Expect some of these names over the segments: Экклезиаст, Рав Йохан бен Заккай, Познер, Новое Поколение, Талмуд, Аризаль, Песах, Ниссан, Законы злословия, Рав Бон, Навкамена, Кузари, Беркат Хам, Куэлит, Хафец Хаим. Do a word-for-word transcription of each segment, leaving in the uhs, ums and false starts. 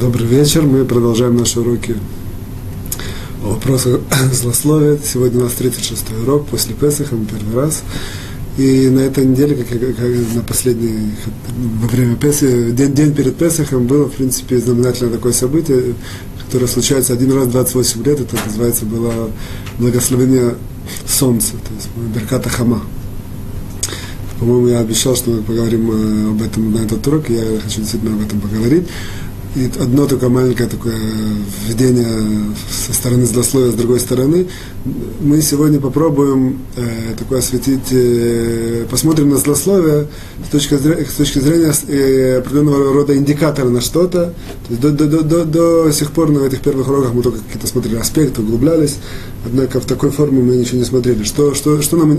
Добрый вечер, мы продолжаем наши уроки о вопросах злословия. Сегодня у нас тридцать шестой урок, после Песаха, мы первый раз. И на этой неделе, как, как на последний, во время Песаха, день, день перед Песахом было, в принципе, знаменательное такое событие, которое случается один раз в двадцать восемь лет, это называется было благословение солнца, то есть Берката Хама. По-моему, я обещал, что мы поговорим об этом на этот урок, я хочу действительно об этом поговорить. И одно только маленькое такое введение со стороны злословия, с другой стороны. Мы сегодня попробуем э, такое осветить, э, посмотрим на злословие с точки зрения, с точки зрения э, определенного рода индикатора на что-то. То есть до, до, до, до сих пор на этих первых уроках мы только какие-то смотрели аспекты, углублялись, однако в такой форме мы ничего не смотрели. Что, что, что нам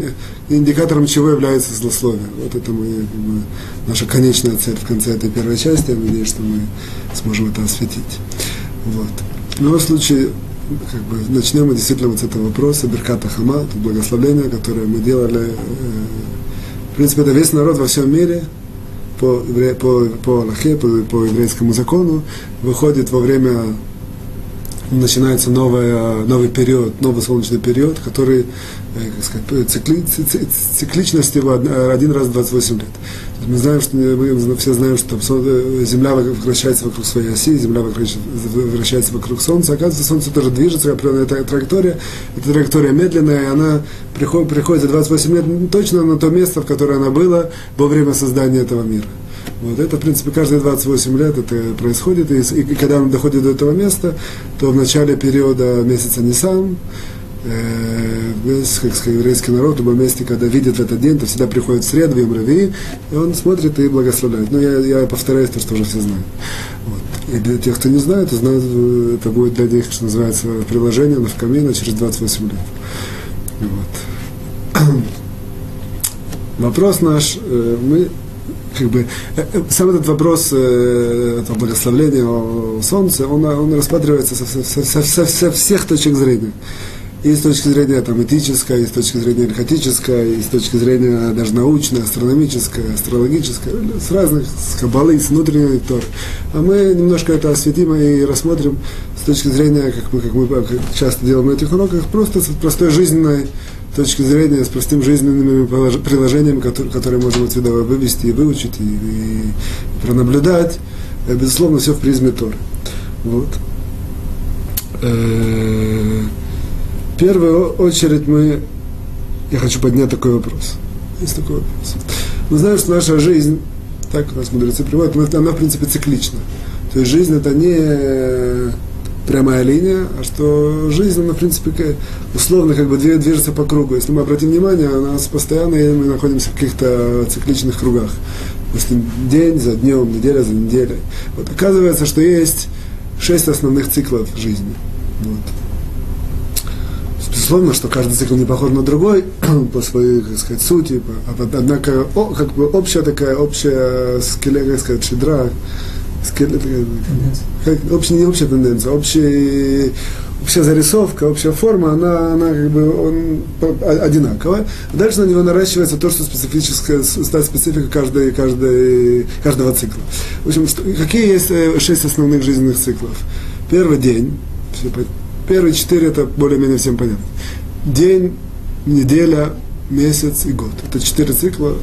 индикатором чего является злословие? Вот это мы, как бы, наша конечная цель в конце этой первой части. Я надеюсь, что мы сможем это осветить. Вот. В любом случае, как бы, начнем мы действительно вот с этого вопроса Берката Хама, благословление, которое мы делали. Э, в принципе, это весь народ во всем мире по, по, по Алахе, по, по еврейскому закону выходит во время, начинается новая, новый период, новый солнечный период, который, как сказать, цикли, цикличность его один раз в двадцать восемь лет. Мы знаем, что мы все знаем, что Земля вращается вокруг своей оси, Земля вращается вокруг Солнца. Оказывается, Солнце тоже движется, определенная траектория. Эта траектория медленная, и она приходит, приходит за двадцать восемь лет точно на то место, в которое она была во время создания этого мира. Вот это, в принципе, каждые двадцать восемь лет это происходит. И, и когда он доходит до этого места, то в начале периода месяца Ниссан, весь, как сказать, еврейский народ в любом месте, когда видит в этот день, то всегда приходит в среду, в Йом Равии, и он смотрит и благословляет. Но я, я повторяюсь то, что уже все знают. Вот. И для тех, кто не знает, то знают, это будет для них, что называется, приложение Навкамена через двадцать восемь лет. Вот. Вопрос наш, мы как бы, сам этот вопрос этого благословления о солнце, он, он рассматривается со, со, со, со, со всех точек зрения. И с точки зрения там, этической, и с точки зрения алхатической, и с точки зрения даже научной, астрономической, астрологической, с разных, с каббалы, с внутренней торы. А мы немножко это осветим и рассмотрим с точки зрения, как мы, как мы как часто делаем на этих уроках, просто с простой жизненной точки зрения, с простым жизненными приложениями, которые, которые можем отсюда вывести и выучить, и, и пронаблюдать. Безусловно, все в призме Торы. Вот. В первую очередь мы, я хочу поднять такой вопрос. Есть такой вопрос. Мы знаем, что наша жизнь, так у нас мудрецы приводят, она в принципе циклична. То есть жизнь это не прямая линия, а что жизнь, она в принципе условно как бы движется по кругу. Если мы обратим внимание, у нас постоянно мы находимся в каких-то цикличных кругах. Допустим, день за днем, неделя за неделей. Вот. Оказывается, что есть шесть основных циклов жизни. Вот. Безусловно, что каждый цикл не похож на другой по своей, так сказать, сути, однако о, как бы общая такая, общая скелет, так сказать, шедра, скелет, как, общая, не общая тенденция, общая, общая зарисовка, общая форма, она, она как бы он, одинаковая. Дальше на него наращивается то, что специфическая, специфика каждой, каждой, каждого цикла. В общем, что, какие есть шесть основных жизненных циклов? Первый день, все понятно. Первые четыре, это более-менее всем понятно. День, неделя, месяц и год. Это четыре цикла,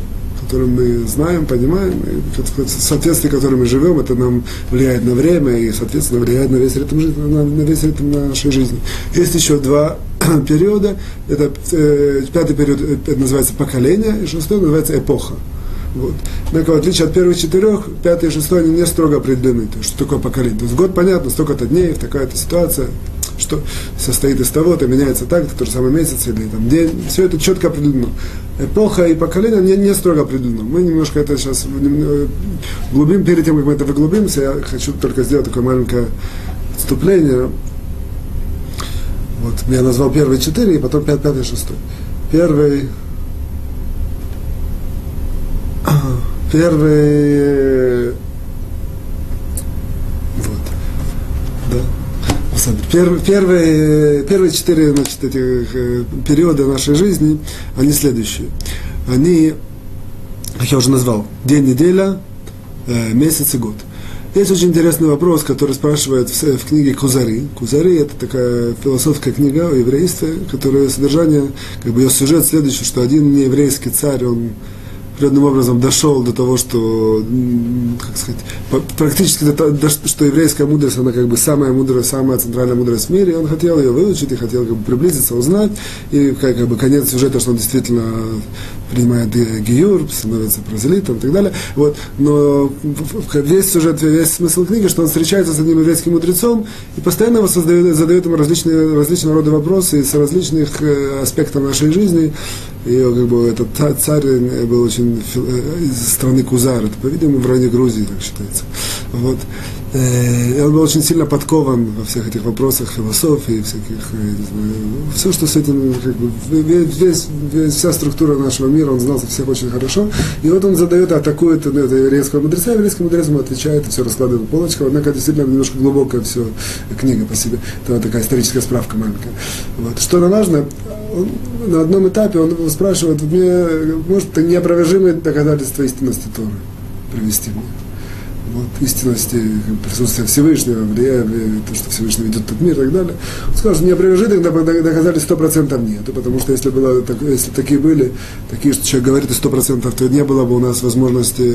которые мы знаем, понимаем, и в соответствии, которым мы живем, это нам влияет на время и, соответственно, влияет на весь ритм жизни, на, на весь ритм нашей жизни. Есть еще два периода. Это э, пятый период, это называется поколение, и шестой называется эпоха. Вот. Однако, в отличие от первых четырех, пятый и шестой, они не строго определены. То есть, что такое поколение? То есть, год, понятно, столько-то дней, такая-то ситуация, что состоит из того-то, меняется так-то, тот же самый месяц или там, день. Все это четко определено. Эпоха и поколение не, не строго определено. Мы немножко это сейчас углубим. Перед тем, как мы это выглубимся, я хочу только сделать такое маленькое отступление. Вот, я назвал первые четыре, и потом пять, пятый, шестой. Первый... Первый... Вот. Да. Первые, первые, первые четыре, значит, этих периода нашей жизни, они следующие. Они, как я уже назвал, день, неделя, месяц и год. Есть очень интересный вопрос, который спрашивает в, в книге Кузари. Кузари – это такая философская книга о еврействе, которая содержание, как бы ее сюжет следующий, что один нееврейский царь, он определенным образом дошел до того, что, как сказать, практически до того, что еврейская мудрость, она как бы самая мудрая, самая центральная мудрость в мире, и он хотел ее выучить, и хотел как бы приблизиться, узнать, и как, как бы конец сюжета, что он действительно принимает гиюр, становится прозелитом и так далее. Вот. Но весь сюжет, весь смысл книги, что он встречается с одним еврейским мудрецом и постоянно задает, задает ему различные, различные рода вопросы с различных аспектов нашей жизни. И как бы, этот царь был очень из страны Кузар, это, по-видимому, в районе Грузии, так считается. Вот. И он был очень сильно подкован во всех этих вопросах философии, всяких, все, что с этим, как бы, весь, весь, вся структура нашего мира, он знал всех очень хорошо. И вот он задает, атакует ну, это еврейского мудреца, еврейский мудрец ему отвечает, и все раскладывает по полочкам. Однако, действительно, немножко глубокая все книга по себе. Это такая историческая справка маленькая. Вот. Что нам важно, он, на одном этапе он спрашивает, мне, может, это неопровержимые доказательства истинности Торы привести мне. Вот, истинности присутствия Всевышнего, влияя на то, что Всевышний ведет этот мир и так далее. Он сказал, что не опровержи, тогда доказали сто процентов нет. Потому что если, было, так, если такие были, такие, что человек говорит и сто процентов, то не было бы у нас возможности,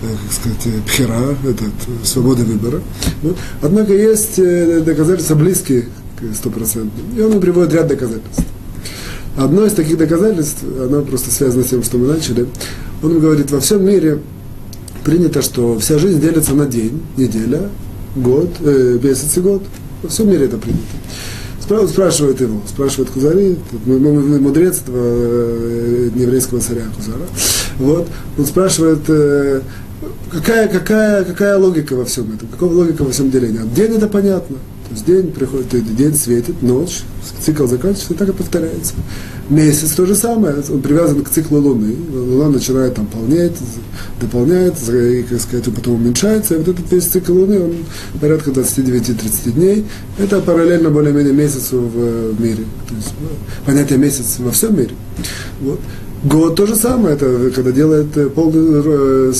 как сказать, пхера, этот, свободы выбора. Вот. Однако есть доказательства близкие к сто процентов. И он приводит ряд доказательств. Одно из таких доказательств, оно просто связано с тем, что мы начали, он говорит, во всем мире принято, что вся жизнь делится на день, неделя, год, э, месяц и год. Во всем мире это принято. Спра- спрашивает его, спрашивает Кузари, мудрец этого э, еврейского царя Кузара. Вот. Он спрашивает, э, какая, какая, какая логика во всем этом, какова логика во всем делении. День это понятно. То есть день приходит, день светит, ночь, цикл заканчивается, и так и повторяется. Месяц то же самое, он привязан к циклу Луны. Луна начинает там полнеть, дополняет, и, как сказать, потом уменьшается. И вот этот весь цикл Луны, он порядка двадцать девять - тридцать дней. Это параллельно более-менее месяцу в мире. То есть понятие месяц во всем мире. Вот. Год то же самое, это когда делает полный,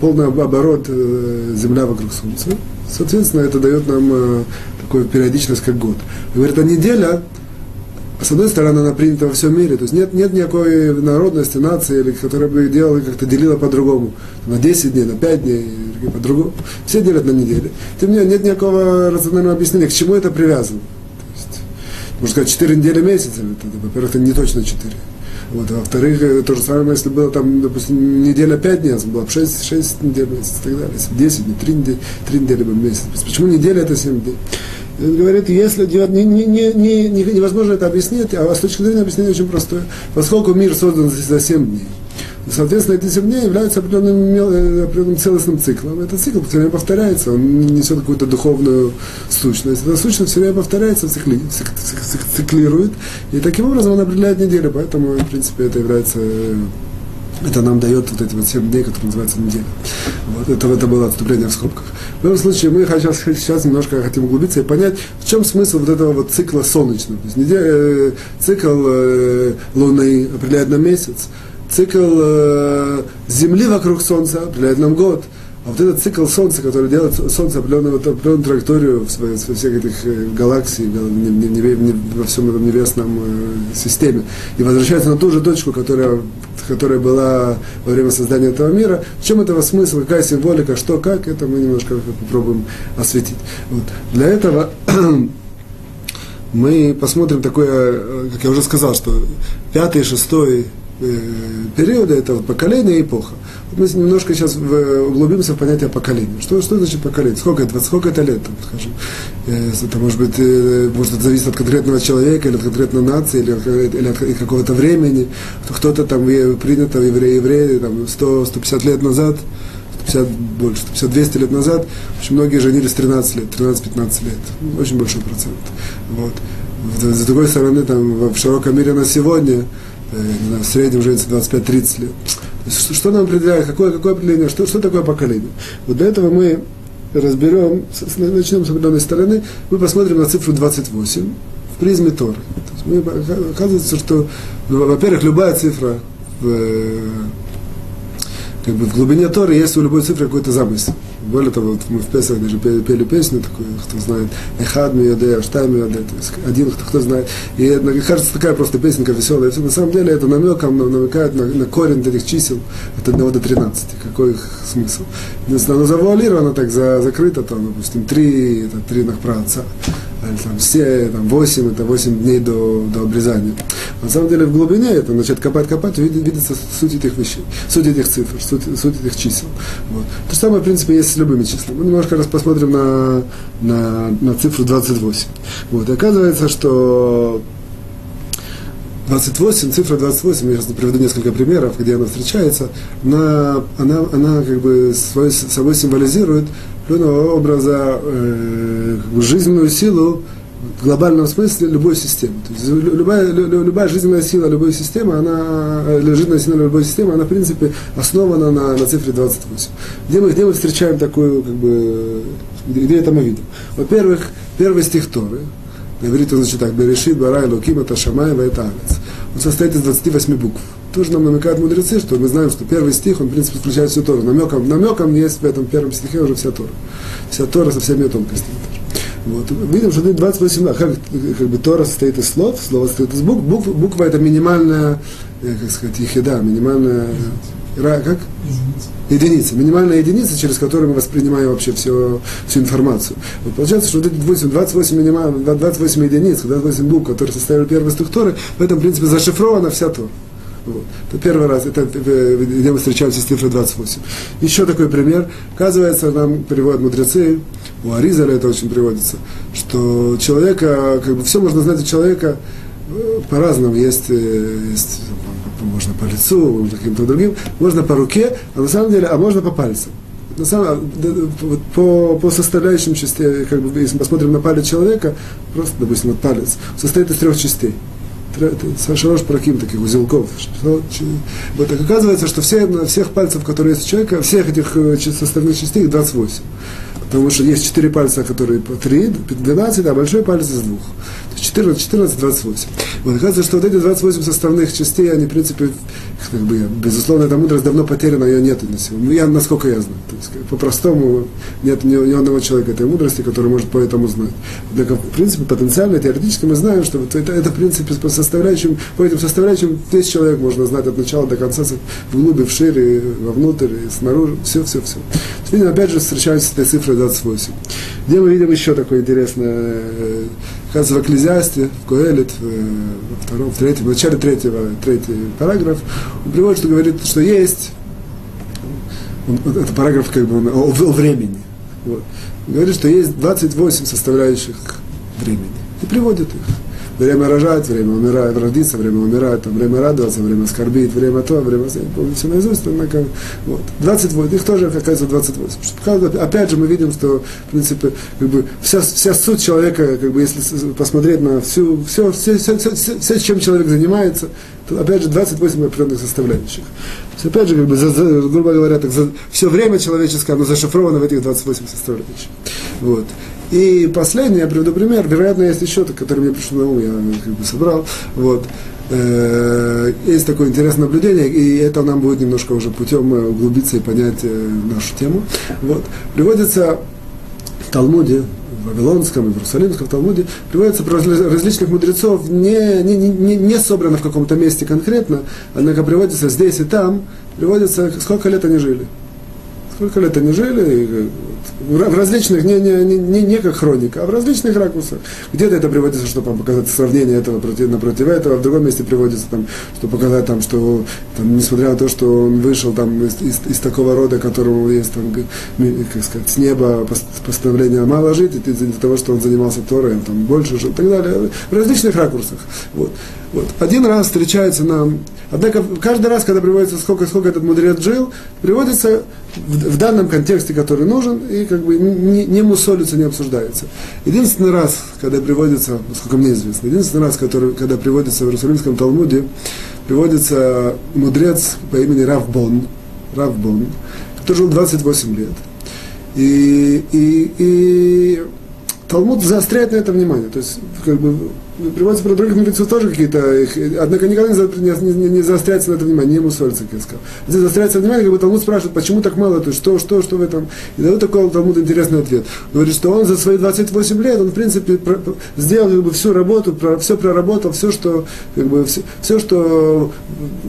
полный оборот Земля вокруг Солнца. Соответственно, это дает нам такую периодичность, как год. Говорит, а неделя, с одной стороны, она принята во всем мире. То есть нет, нет никакой народности, нации, или, которая бы делала, как-то делила по-другому. На десять дней, на пять дней, по-другому. Все делят на неделю. Тем не менее, нет никакого рационального объяснения, к чему это привязано. То есть, можно сказать, четыре недели месяца. Это, во-первых, это не точно четыре. Вот, а во-вторых, то же самое, если было там, допустим, неделя пять дней, было бы шесть недель месяц и так далее, десять дней, три недели, три недели бы месяц. Почему неделя это семь дней? И он говорит, если не, не, не, не, невозможно это объяснить, а с точки зрения объяснения очень простое, поскольку мир создан за семь дней. Соответственно, эти семь дней являются определенным, определенным целостным циклом. Этот цикл все время повторяется, он несет какую-то духовную сущность. Эта сущность все время повторяется, цикли, цик, цик, цик, циклирует, и таким образом он определяет неделю. Поэтому, в принципе, это является, это нам дает вот эти вот семь дней, которые называются неделя. Вот, это, это было отступление в скобках. В любом случае, мы сейчас, сейчас немножко хотим углубиться и понять, в чем смысл вот этого вот цикла солнечного. То есть, неделя, цикл э, Луны определяет на месяц, цикл э, Земли вокруг Солнца определяет нам год. А вот этот цикл Солнца, который делает Солнце определенную, определенную траекторию в своей, во всех этих э, галаксиях, во всем этом небесном э, системе, и возвращается на ту же точку, которая, которая была во время создания этого мира. В чем этого смысл, какая символика, что, как, это мы немножко попробуем осветить. Вот. Для этого мы посмотрим такое, как я уже сказал, что пятый, шестой, периода, это вот поколение и эпоха. Мы немножко сейчас углубимся в понятие поколения. Что, что значит поколение? Сколько это, сколько это лет? Там, скажем? Это может быть, может, это зависит от конкретного человека, или от конкретной нации, или от, или от какого-то времени. Кто-то там принято, евреи, евреи, там сто - сто пятьдесят лет назад, сто пятьдесят больше, сто пятьдесят - двести лет назад, очень многие женились тринадцать лет, тринадцать - пятнадцать лет. Очень большой процент. Вот. С другой стороны, там, в широком мире на сегодня в среднем женится двадцать пять - тридцать лет. Что, что нам определяет, какое, какое определение, что, что такое поколение? Вот для этого мы разберем, начнем с определенной стороны, мы посмотрим на цифру двадцать восемь в призме Торы. То есть мы, оказывается, что, во-первых, любая цифра в, как бы в глубине Торы, есть у любой цифры какой-то замысел. Более того, вот мы в Песах даже пели, пели песню такую, кто знает, «Эхад ми йодея, штай ми йодея», то есть один, кто, кто знает. И это, кажется, такая просто песенка веселая. Все, на самом деле это намеком намекает на, на корень этих чисел от одного до тринадцати. Какой их смысл? Оно завуалировано так, за, закрыто, там, допустим, три, это три нахпра отца. Или там все, там, восемь, это восемь дней до, до обрезания. На самом деле в глубине это, значит, копать-копать, видится суть этих вещей, суть этих цифр, суть, суть этих чисел. Вот. То же самое, в принципе, есть с любыми числами. Мы немножко раз посмотрим на, на, на цифру двадцать восемь. Вот. И оказывается, что двадцать восемь, цифра двадцать восемь, я сейчас приведу несколько примеров, где она встречается, она, она, она как бы свой, собой символизирует определенного образа э, жизненную силу в глобальном смысле любой системы. То есть любая, любая жизненная сила любой системы, она, жизненная сила любой системы, она в принципе основана на, на цифре двадцать восемь. Где мы, где мы встречаем такую, как бы, где это мы видим? Во-первых, первый стих Торы, на иврите он звучит так: «Берешит бара элоким эт ашамаим вэт аарец». Он состоит из двадцати восьми букв. Тоже нам намекают мудрецы, что мы знаем, что первый стих, он, в принципе, включает всю Тору. Намеком, намеком есть в этом первом стихе уже вся Тора. Вся Тора со всеми тонкостями. Вот. Видим, что тут двадцать восемь, как, как бы Тора состоит из слов, слово состоит из букв. Буква, буква — это минимальная, как сказать, ехида, минимальная... Как? Единица. Минимальная единица, через которую мы воспринимаем вообще все, всю информацию. Вот получается, что двадцать восемь, минимум, двадцать восемь единиц, двадцать восемь букв, которые составили первые структуры, в этом, в принципе, зашифрована вся Тора. Вот. Это первый раз, это, где мы встречаемся с цифрой двадцать восемь. Еще такой пример. Оказывается, нам приводят мудрецы, у Аризаля это очень приводится, что человека, как бы все можно знать у человека по-разному. Есть, есть можно по лицу, можно каким-то другим, можно по руке, а на самом деле, а можно по пальцам. На самом, по, по составляющим частям, как бы, если мы посмотрим на палец человека, просто, допустим, вот палец состоит из трех частей. Шалош праким, таких узелков. Вот так оказывается, что все, всех пальцев, которые есть у человека, всех этих составных частей двадцать восемь. Потому что есть четыре пальца, которые по три, двенадцать, а большой палец из двух. То есть четырнадцать, четырнадцать, двадцать восемь. Вот оказывается, что вот эти двадцать восемь составных частей, они, в принципе, как бы, безусловно, эта мудрость давно потеряна, ее нет на сегодня. Я, насколько я знаю. То есть, по-простому, нет ни, ни одного человека этой мудрости, который может по этому знать. Однако, в принципе, потенциально, теоретически мы знаем, что вот это, это, в принципе, по составляющим, по этим составляющим весь человек можно знать от начала до конца, вглубь, вшире, вовнутрь, и снаружи, все-все-все. Видимо, опять же, встречаемся с этой цифрой двадцать восемь. Где мы видим еще такое интересное... Оказывается, в Экклезиасте, в Куэлит, во втором, в третьем, в начале третьего, третий параграф, он приводит, что говорит, что есть, он, это параграф как бы о, о времени, вот. Говорит, что есть двадцать восемь составляющих времени, и приводит их. Время рожать, время умирать, родиться, время умирать, там, время радоваться, время скорбить, время то, время... Помню, все наизусть, однако... Вот. двадцать восемь, их тоже, оказывается, двадцать восемь. Опять же, мы видим, что, в принципе, как бы, вся, вся суть человека, как бы, если посмотреть на всю, все, все, все, все, все, все, чем человек занимается, то, опять же, двадцать восемь определенных составляющих. То есть, опять же, как бы, за, за, грубо говоря, так, за, все время человеческое, оно зашифровано в этих двадцати восьми составляющих. Вот. И последний, я приведу пример, вероятно, есть еще, который мне пришел на ум, я как бы собрал, вот, есть такое интересное наблюдение, и это нам будет немножко уже путем углубиться и понять нашу тему, вот, приводится в Талмуде, в Вавилонском и в Иерусалимском Талмуде, приводится про различных мудрецов, не, не, не, не собрано в каком-то месте конкретно, однако приводится здесь и там, приводится, сколько лет они жили. Сколько лет они жили, в различных, не, не, не, не как хроника, а в различных ракурсах. Где-то это приводится, чтобы вам показать сравнение этого против, напротив этого, в другом месте приводится, там, чтобы показать, там, что, там, несмотря на то, что он вышел там, из, из, из такого рода, которому есть, там, как сказать, с неба постановление мало жить, и из-за того, что он занимался Торой, там, больше жил, и так далее, в различных ракурсах. Вот. Вот. Один раз встречается нам, однако каждый раз, когда приводится, сколько, сколько этот мудрец жил, приводится в, в данном контексте, который нужен, и как бы не, не мусолится, не обсуждается. Единственный раз, когда приводится, насколько мне известно, единственный раз, который, когда приводится в Иерусалимском Талмуде, приводится мудрец по имени Рав Бон, Рав Бон, который жил двадцать восемь лет. И, и, и Талмуд заостряет на это внимание. То есть, как бы, приводятся про других мудрецов тоже какие-то, однако никогда не, за, не, не заостряется на это внимание, не мусорится, как я сказал. Здесь заостряется внимание, как бы Талмуд спрашивает, почему так мало, то что, что, что в этом. И дает такой Талмуд интересный ответ. Говорит, что он за свои двадцать восемь лет, он в принципе про, сделал как бы, всю работу, про, все проработал, все, что, как бы, все, все, что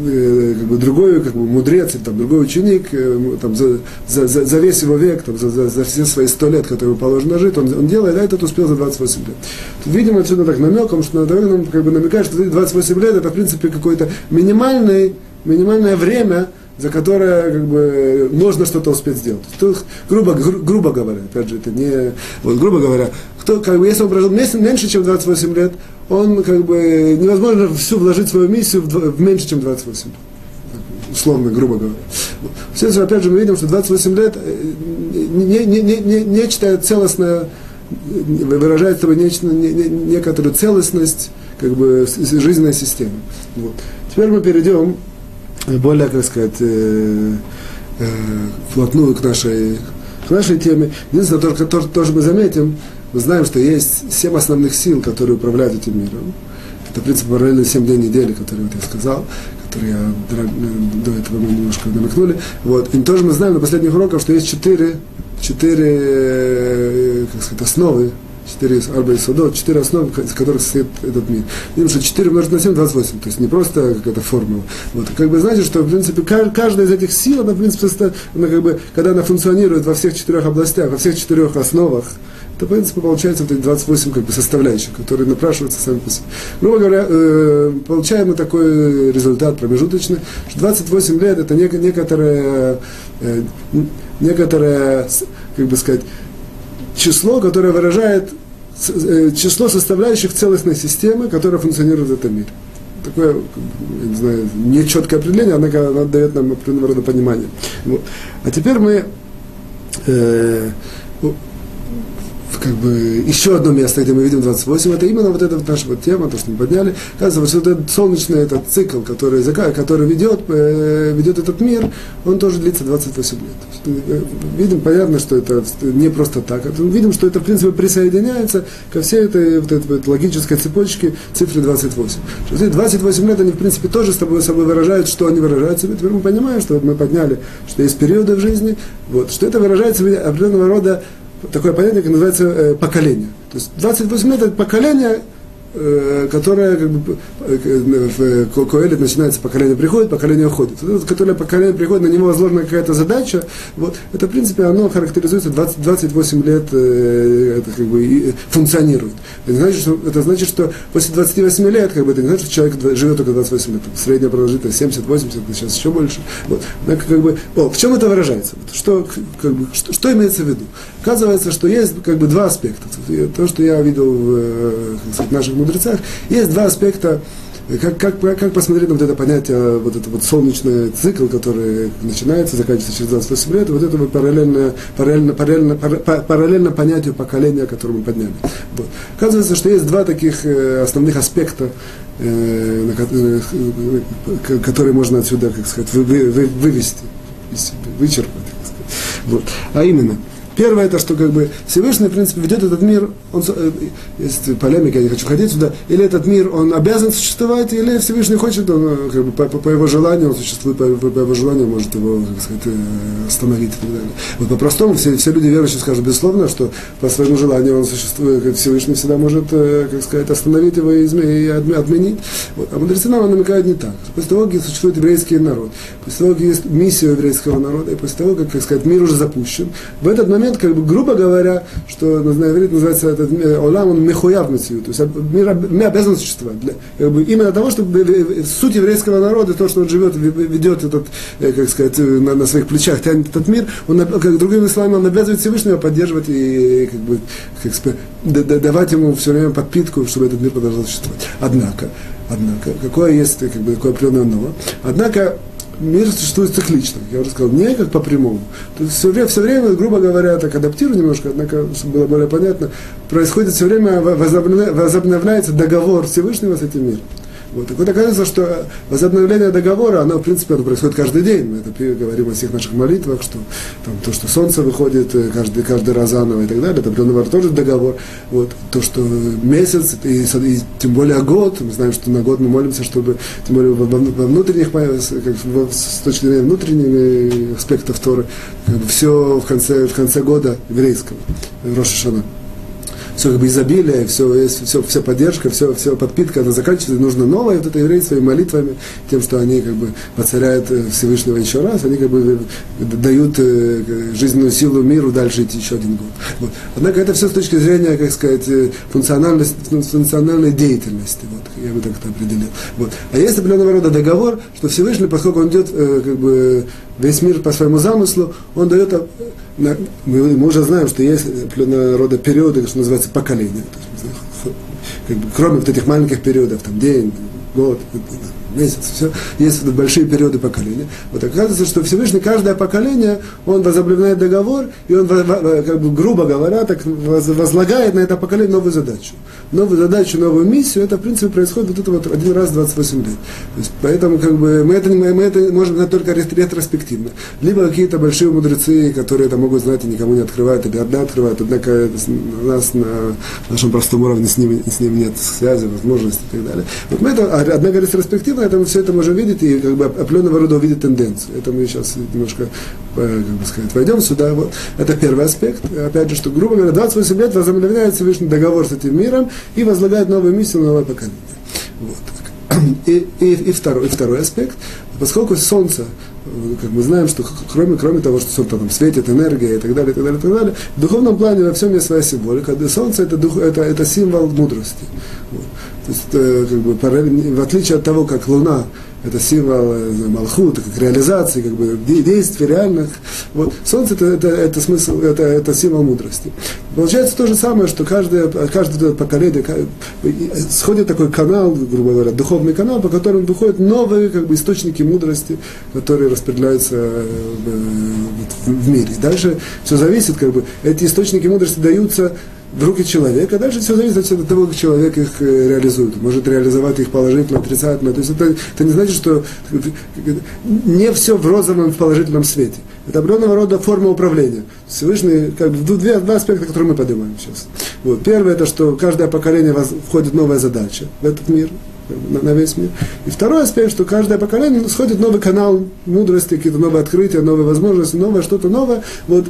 э, как бы, другой как бы, мудрец, или, там, другой ученик, э, там, за, за, за, за весь его век, там, за, за, за все свои сто лет, которые положено жить, он, он делает, а этот успел за двадцать восемь лет. Видимо, отсюда так намек, потому что нам как бы намекает, что двадцать восемь лет это в принципе какое-то минимальное, минимальное время, за которое как бы нужно что-то успеть сделать. То, грубо, гру, грубо говоря, опять же, это не вот грубо говоря, кто, как бы, если он прожил меньше, чем двадцать восемь лет, он как бы невозможно всю вложить свою миссию в, в меньше, чем двадцать восемь. Условно, грубо говоря. Все же, опять же, мы видим, что двадцать восемь лет не, не, не, не, нечто целостное. Выражает собой нечто, не, не, некоторую целостность как бы, жизненной системы. Вот. Теперь мы перейдем более, как сказать, э, э, вплотную к нашей, к нашей теме. Единственное, только то, что мы заметим, мы знаем, что есть семь основных сил, которые управляют этим миром. Это, в принципе, параллельно семь дней недели, которые вот я сказал, которые я, до этого мы немножко намекнули. Вот. И тоже мы знаем на последних уроках, что есть четыре четыре, как сказать, основы, четыре арба исодот, четыре основы, из которых состоит этот мир. Видим, что четыре умножить на семь, двадцать восемь, то есть не просто какая-то формула. Вот. Как бы значит, что в принципе каждая из этих сил, она в принципе, она, как бы, когда она функционирует во всех четырех областях, во всех четырех основах, то в принципе получается вот эти двадцать восемь как бы, составляющих, которые напрашиваются сами по себе. Грубо говоря, э, получаем мы такой результат промежуточный, что двадцать восемь лет это нек- некоторое э, некоторое, как бы сказать, число, которое выражает число составляющих целостной системы, которая функционирует в этом мире. Такое, я не знаю, нечеткое определение, однако оно дает нам определенного рода понимание. Вот. А теперь мы э, как бы еще одно место, где мы видим двадцать восемь, это именно вот эта вот наша вот тема, то, что мы подняли. Оказывается, вот этот солнечный этот цикл, который, который ведет, ведет этот мир, он тоже длится двадцать восемь лет. Видим, понятно, что это не просто так. Видим, что это, в принципе, присоединяется ко всей этой, вот этой вот логической цепочке цифры двадцать восемь. двадцать восемь лет, они, в принципе, тоже с собой, собой выражают, что они выражают себе. Теперь мы понимаем, что мы подняли, что есть периоды в жизни, вот, что это выражается определенного рода такое понятие, как называется э, поколение. То есть двадцать восемь лет это поколение, э, которое как бы, э, в Куэлит начинается, поколение приходит, поколение уходит. Вот, которое поколение приходит, на него возложена какая-то задача. Вот, это, в принципе, оно характеризуется двадцать, двадцать восемь лет э, это, как бы, и, функционирует. Это значит, что, это значит, что после двадцати восьми лет, как бы, это не значит, что человек живет только двадцать восемь лет. Средняя продолжительность семьдесят-восемьдесят, сейчас еще больше. Вот, так, как бы, о, в чем это выражается? Что, как бы, что, что имеется в виду? Оказывается, что есть как бы два аспекта. То, что я видел в, в наших мудрецах, есть два аспекта, как, как, как посмотреть на вот это понятие, вот этот вот солнечный цикл, который начинается, заканчивается через двадцать восемь лет, вот это вот параллельно, параллельно, параллельно, параллельно понятию поколения, которое мы подняли. Вот. Оказывается, что есть два таких основных аспекта, которые можно отсюда, как сказать, вы, вы, вы, вывести, вычерпать, так сказать. Вот. А именно. Первое, это что как бы Всевышний, в принципе, ведет этот мир, он, есть полемика, я не хочу ходить сюда, или этот мир, он обязан существовать, или Всевышний хочет, он, как бы, по, по его желанию, он существует, по, по его желанию может его, как сказать, остановить и так далее. Вот по-простому, все, все люди верующие скажут, безусловно, что по своему желанию он существует, Всевышний всегда может, как сказать, остановить его и, и отменить. Вот. А мудрецы нам намекают не так. После того, как существует еврейский народ, после того, как есть миссия еврейского народа, и после того, как, как сказать, мир уже запущен, в этот момент как бы, грубо говоря, что на иврите называется этот «Олам мехуяв», то есть мир, мир обязан существовать. Для, как бы, именно того, чтобы суть еврейского народа, то, что он живет, ведет этот, как сказать, на, на своих плечах, тянет этот мир, он, как другими словами, он обязывает Всевышнего поддерживать и как бы, как, давать ему все время подпитку, чтобы этот мир продолжал существовать. Однако, однако какое есть как бы, такое определенное «но». Однако, мир существует циклично, я уже сказал, не как по прямому. То есть все время, все время, грубо говоря, так адаптирую немножко, однако, чтобы было более понятно, происходит все время, возобновляется договор Всевышнего с этим миром. Вот. Так вот оказывается, что возобновление договора, оно, в принципе, оно происходит каждый день. Мы это говорим о всех наших молитвах, что там, то, что солнце выходит каждый, каждый раз заново и так далее, это определенный тоже договор. Вот. То, что месяц, и, и тем более год, мы знаем, что на год мы молимся, чтобы, тем более во, во внутренних, как, с точки зрения внутренних аспектов Торы, как бы все в конце, в конце года еврейского, Рош Ашана. Все как бы изобилие, все, все, вся поддержка, все, все подпитка, она заканчивается, нужно новое, вот это евреев своими молитвами, тем, что они как бы воцаряют Всевышнего еще раз, они как бы дают жизненную силу миру дальше идти еще один год. Вот. Однако это все с точки зрения, как сказать, функциональности, функциональной деятельности, вот, я бы так это определил. Вот. А есть определенного рода договор, что Всевышний, поскольку он идет как бы весь мир по своему замыслу, он дает... Мы, мы уже знаем, что есть определенного рода периоды, что называется поколения. Как бы, кроме вот этих маленьких периодов, там, день, год, месяц, все, есть вот большие периоды поколения. Вот оказывается, что Всевышний каждое поколение, он возобновляет договор, и он, как бы, грубо говоря, так возлагает на это поколение новую задачу. Новую задачу, новую миссию, это, в принципе, происходит вот это вот один раз в двадцать восемь лет. То есть, поэтому, как бы, мы это, мы это можем знать только ретроспективно. Либо какие-то большие мудрецы, которые это могут знать и никому не открывают, или одна открывают, однако у нас на нашем простом уровне с ним, с ним нет связи, возможности и так далее. Вот мы это, однако ретроспективно, это мы все это можем видеть и, как бы, определенного рода увидеть тенденцию. Это мы сейчас немножко, как бы сказать, войдем сюда. Вот. Это первый аспект. Опять же, что, грубо говоря, двадцать восемь лет возобновляет Всевышний договор с этим миром и возлагает новую миссию на новое поколение. Вот. И, и, и, второй, и второй аспект. Поскольку Солнце, как мы знаем, что кроме, кроме того, что Солнце там светит, энергия и так далее, и так далее, и так далее, в духовном плане во всем есть своя символика. Солнце это, дух, это, это символ мудрости. Вот. То есть, э, как бы, параллель, в отличие от того, как Луна это символ Малхута, как реализации, как бы, действий реальных. Вот. Солнце это, это, это смысл, это, это символ мудрости. Получается то же самое, что каждое, каждое поколение сходит такой канал, грубо говоря, духовный канал, по которому выходят новые, как бы, источники мудрости, которые распределяются в, в мире. Дальше все зависит, как бы, эти источники мудрости даются в руки человека, дальше все зависит от того, как человек их реализует. Может реализовать их положительно, отрицательно. То есть это, это не значит, что не все в розовом, в положительном свете. Это определенного рода форма управления. Всевышний, как бы, две, два аспекта, которые мы поднимаем сейчас. Вот. Первое, это что каждое поколение входит новая задача в этот мир, на весь мир. И второй аспект, что каждое поколение сходит новый канал мудрости, какие-то новые открытия, новые возможности, новое что-то новое. Вот,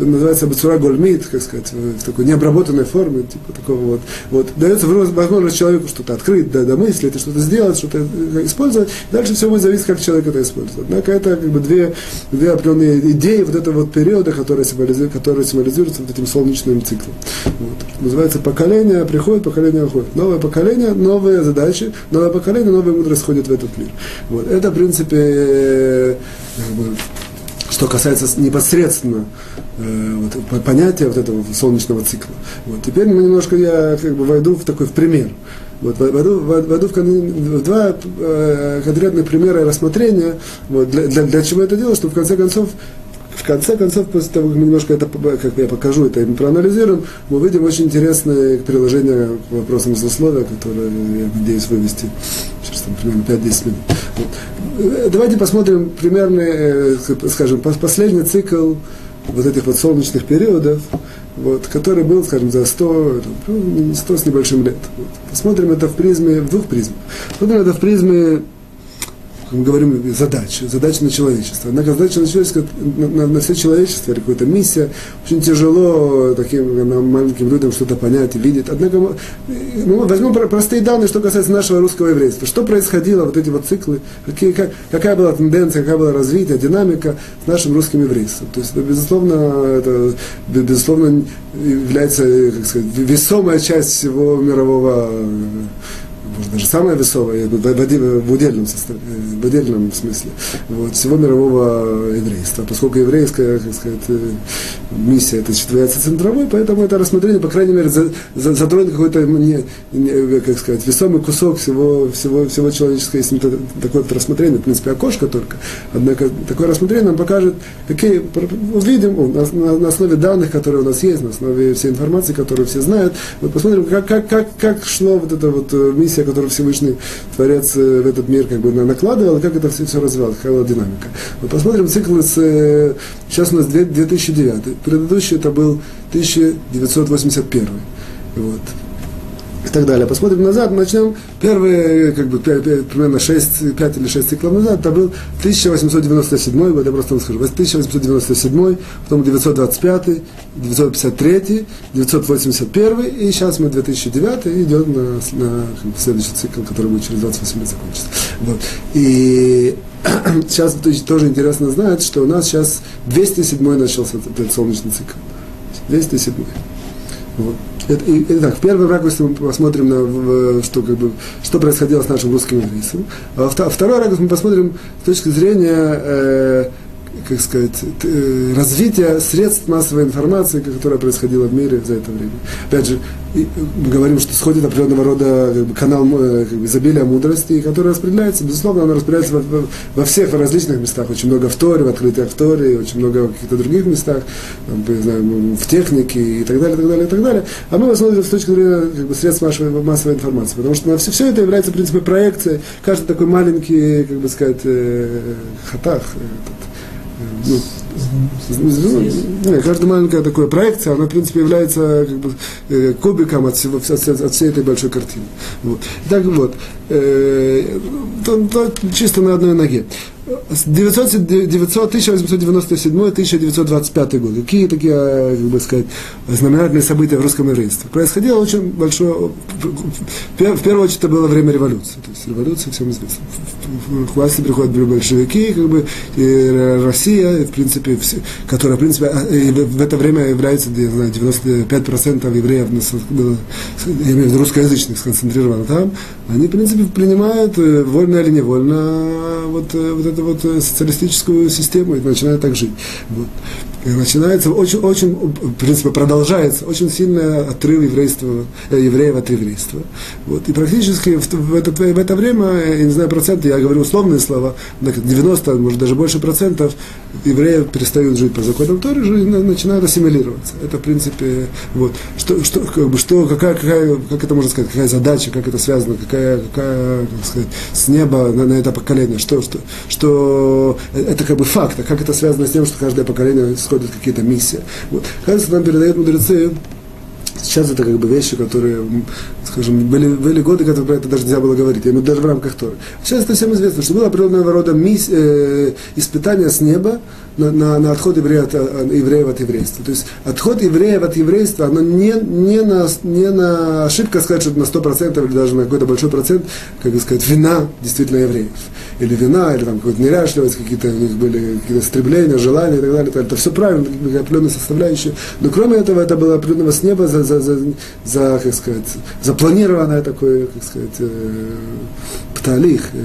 называется бацура гольмит, как сказать, в такой необработанной форме, типа такого вот. Вот. Дается возможность человеку что-то открыть, да, домыслить, что-то сделать, что-то использовать. Дальше все будет зависеть, как человек это использует. Однако это, как бы, две, две определенные идеи вот этого вот периода, который символизируется, который символизируется вот этим солнечным циклом. Вот. Называется поколение приходит, поколение уходит. Новое поколение, новые задачи. Новое поколение, новая мудрость входит в этот мир. Вот. Это, в принципе, как бы, что касается непосредственно э, вот, понятия вот этого солнечного цикла. Вот. Теперь мы немножко, я, как бы, войду в такой в пример. Вот, войду, войду в, в два э, конкретных примера рассмотрения, вот, для, для, для чего это дело, чтобы в конце концов В конце концов, после того, как мы немножко это, как я покажу, это проанализируем, мы увидим очень интересное приложение к вопросам злословия, которое я надеюсь вывести через там, примерно пять-десять минут. Вот. Давайте посмотрим примерно, скажем, последний цикл вот этих вот солнечных периодов, вот, который был, скажем, за сто, сто с небольшим лет. Вот. Посмотрим это в призме, в двух призмах. Посмотрим это в призме, мы говорим, задача, задача на человечество. Однако задача на человечество, на, на, на все человечество, или какая-то миссия, очень тяжело таким нам, маленьким людям, что-то понять и видеть. Однако мы, мы возьмем простые данные, что касается нашего русского еврейства. Что происходило, вот эти вот циклы, какие, как, какая была тенденция, какая была развитие, динамика с нашим русским еврейством. То есть, это, безусловно, это, безусловно, является, как сказать, весомая часть всего мирового... Может, даже самое весовое, в удельном, в удельном смысле, вот, всего мирового еврейства. Поскольку еврейская, как сказать, миссия, это является центровой, поэтому это рассмотрение, по крайней мере, затронет какой-то, не, не, как сказать, весомый кусок всего, всего, всего человеческого, если это такое вот рассмотрение, в принципе, окошко только. Однако такое рассмотрение нам покажет, какие, увидим, на, на основе данных, которые у нас есть, на основе всей информации, которую все знают, вот посмотрим, как, как, как, как шло вот эта вот миссия, которую Всевышний Творец в этот мир как бы накладывал, и как это все, все развивалось, какая была динамика. Мы посмотрим цикл с... Сейчас у нас две тысячи девятый, предыдущий это был тысяча девятьсот восемьдесят первый. Вот. И так далее. Посмотрим назад, начнем. Первые, как бы, пять, пять, примерно шесть, пять или шесть циклов назад, это был тысяча восемьсот девяносто седьмой, вот я просто вам скажу, тысяча восемьсот девяносто седьмой, потом девятьсот двадцать пятый, девятьсот пятьдесят третий, девятьсот восемьдесят первый, и сейчас мы две тысячи девятый, и идем на, на следующий цикл, который будет через двадцать восемь лет закончится. Вот. И сейчас тоже интересно знать, что у нас сейчас двести седьмой начался этот солнечный цикл. двести седьмой. Вот. Итак, в первом ракурсе мы посмотрим на что, как бы, что происходило с нашим русским еврейством. А во второй ракурс мы посмотрим с точки зрения э, как сказать, э, развития средств массовой информации, которая происходила в мире за это время. Опять же, и, мы говорим, что сходит определенного рода как бы, канал э, как бы, изобилия мудрости, который распределяется, безусловно, она распределяется во, во, во всех различных местах. Очень много в Торе, в открытых в Торе, очень много в каких-то других местах, там, не знаю, в технике и так далее, и так далее, и так далее. А мы посмотрим с точки зрения как бы, средств массовой, массовой информации, потому что все, все это является, в принципе, проекцией. Каждый такой маленький, как бы сказать, э, хатах, этот, ну, каждая маленькая такая проекция, она, в принципе, является как бы, кубиком от, всего, от всей этой большой картины. Вот. Так вот, э, то, то, чисто на одной ноге. тысяча восемьсот девяносто седьмой - тысяча девятьсот двадцать пятый год. Какие такие, как бы сказать, знаменательные события в русском еврействе? Происходило очень большое... В первую очередь, это было время революции. То есть революция, всем известно. К власти приходят большевики, как бы, и Россия, в принципе, все, которая, в принципе, в это время является, я знаю, девяносто пять процентов евреев было, русскоязычных сконцентрировано там. Они, в принципе, принимают, вольно или невольно, вот, вот это вот социалистическую систему и начинает так жить. Вот. И начинается, очень, очень, в принципе, продолжается очень сильный отрыв еврейства, евреев от еврейства. Вот. И практически в, в, это, в это время, я не знаю проценты, я говорю условные слова, девяносто, может даже больше процентов евреев перестают жить по законам Торы, начинают ассимилироваться. Это, в принципе, вот. Что, что, как бы, что, какая, какая, как это можно сказать, какая задача, как это связано, какая, какая как сказать, с неба на, на это поколение, что, что, что это как бы факт, а как это связано с тем, что каждое поколение сходят какие-то миссии. Вот. Кажется, нам передают мудрецы. Сейчас это как бы вещи, которые, скажем, были, были годы, когда про это даже нельзя было говорить, я имею в виду даже в рамках Торы. Сейчас это всем известно, что было определенного рода мисс, э, испытание с неба на, на, на отход евреев от, евреев от еврейства. То есть отход евреев от еврейства, оно не, не, на, не на ошибка сказать, что на сто процентов или даже на какой-то большой процент, как бы сказать, вина действительно евреев. Или вина, или там какой-то неряшливость, какие-то у них были какие-то стремления, желания и так далее. Это все правильно, определенные составляющие. Но кроме этого, это было определенного с неба за За, за, за, как сказать, запланированное такое, как сказать, э, пталих, э,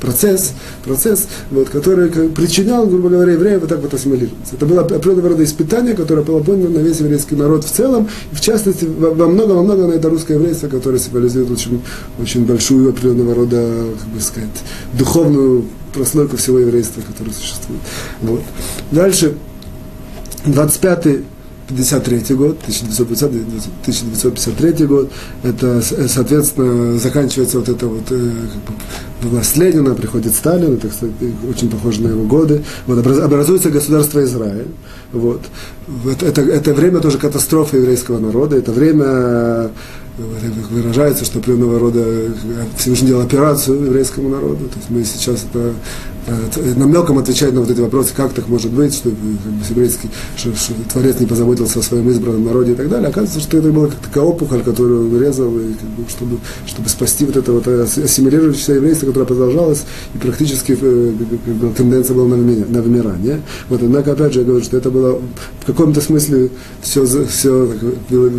процесс, процесс вот, который как, причинял, грубо говоря, евреям вот так вот ассимилироваться. Это было определенного рода испытание, которое было поднято на весь еврейский народ в целом, и в частности, во много-во-много на это русское еврейство, которое символизирует очень, очень большую определенного рода, как бы сказать, духовную прослойку всего еврейства, которое существует. Вот. Дальше, двадцать пятый тысяча девятьсот пятьдесят третий год, тысяча девятьсот пятьдесят третий год, это, соответственно, заканчивается вот это вот, как бы, власть Ленина, приходит Сталин, это, кстати, очень похоже на его годы, вот, образуется государство Израиль, вот, это, это, это время тоже катастрофы еврейского народа, это время... как выражается, что определенного рода Всевышний делал операцию еврейскому народу. То есть мы сейчас это, это намеком отвечаем на вот эти вопросы, как так может быть, что, как бы, что, что Творец не позаботился о своем избранном народе и так далее. Оказывается, что это была как-то опухоль, которую он резал, и, как бы, чтобы, чтобы спасти вот это вот ассимилирующееся еврейство, которое продолжалось, и практически как бы, тенденция была на вымирание. Вот, однако, опять же, я говорю, что это было в каком-то смысле все, все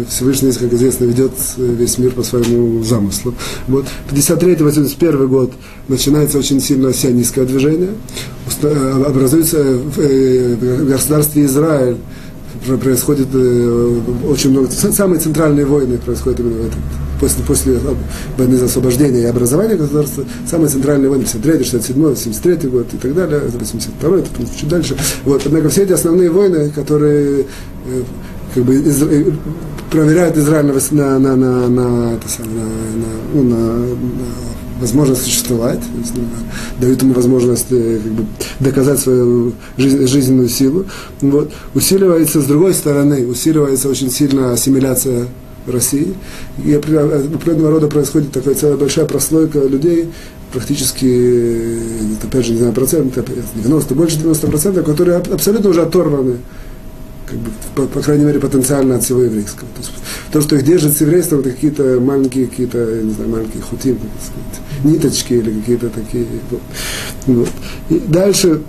Всевышний, как известно, ведет весь мир по своему замыслу. Вот. пятьдесят третий - восемьдесят первый год начинается очень сильно сионистское движение. Образуется в государстве Израиль. Происходит очень много... Самые центральные войны происходят именно в этом. После, после войны за освобождение и образование государства, самые центральные войны, пятьдесят третий, шестьдесят седьмой, семьдесят третий год и так далее, восемьдесят второй, это чуть дальше. Вот. Однако все эти основные войны, которые... Как бы, проверяют Израиль на, на, на, на, на, ну, на, на возможность существовать, дают ему возможность как бы доказать свою жизнь, жизненную силу. Вот. Усиливается, с другой стороны, усиливается очень сильно ассимиляция России, и определенного рода происходит такая целая большая прослойка людей, практически, опять же, не знаю, процент, девяносто, больше девяноста процентов, которые абсолютно уже оторваны, как бы, по, по крайней мере, потенциально от всего еврейского. То есть, то, что их держит с еврейством, это какие-то маленькие, какие-то, не знаю, маленькие хутим, так сказать, ниточки или какие-то такие. Вот. И дальше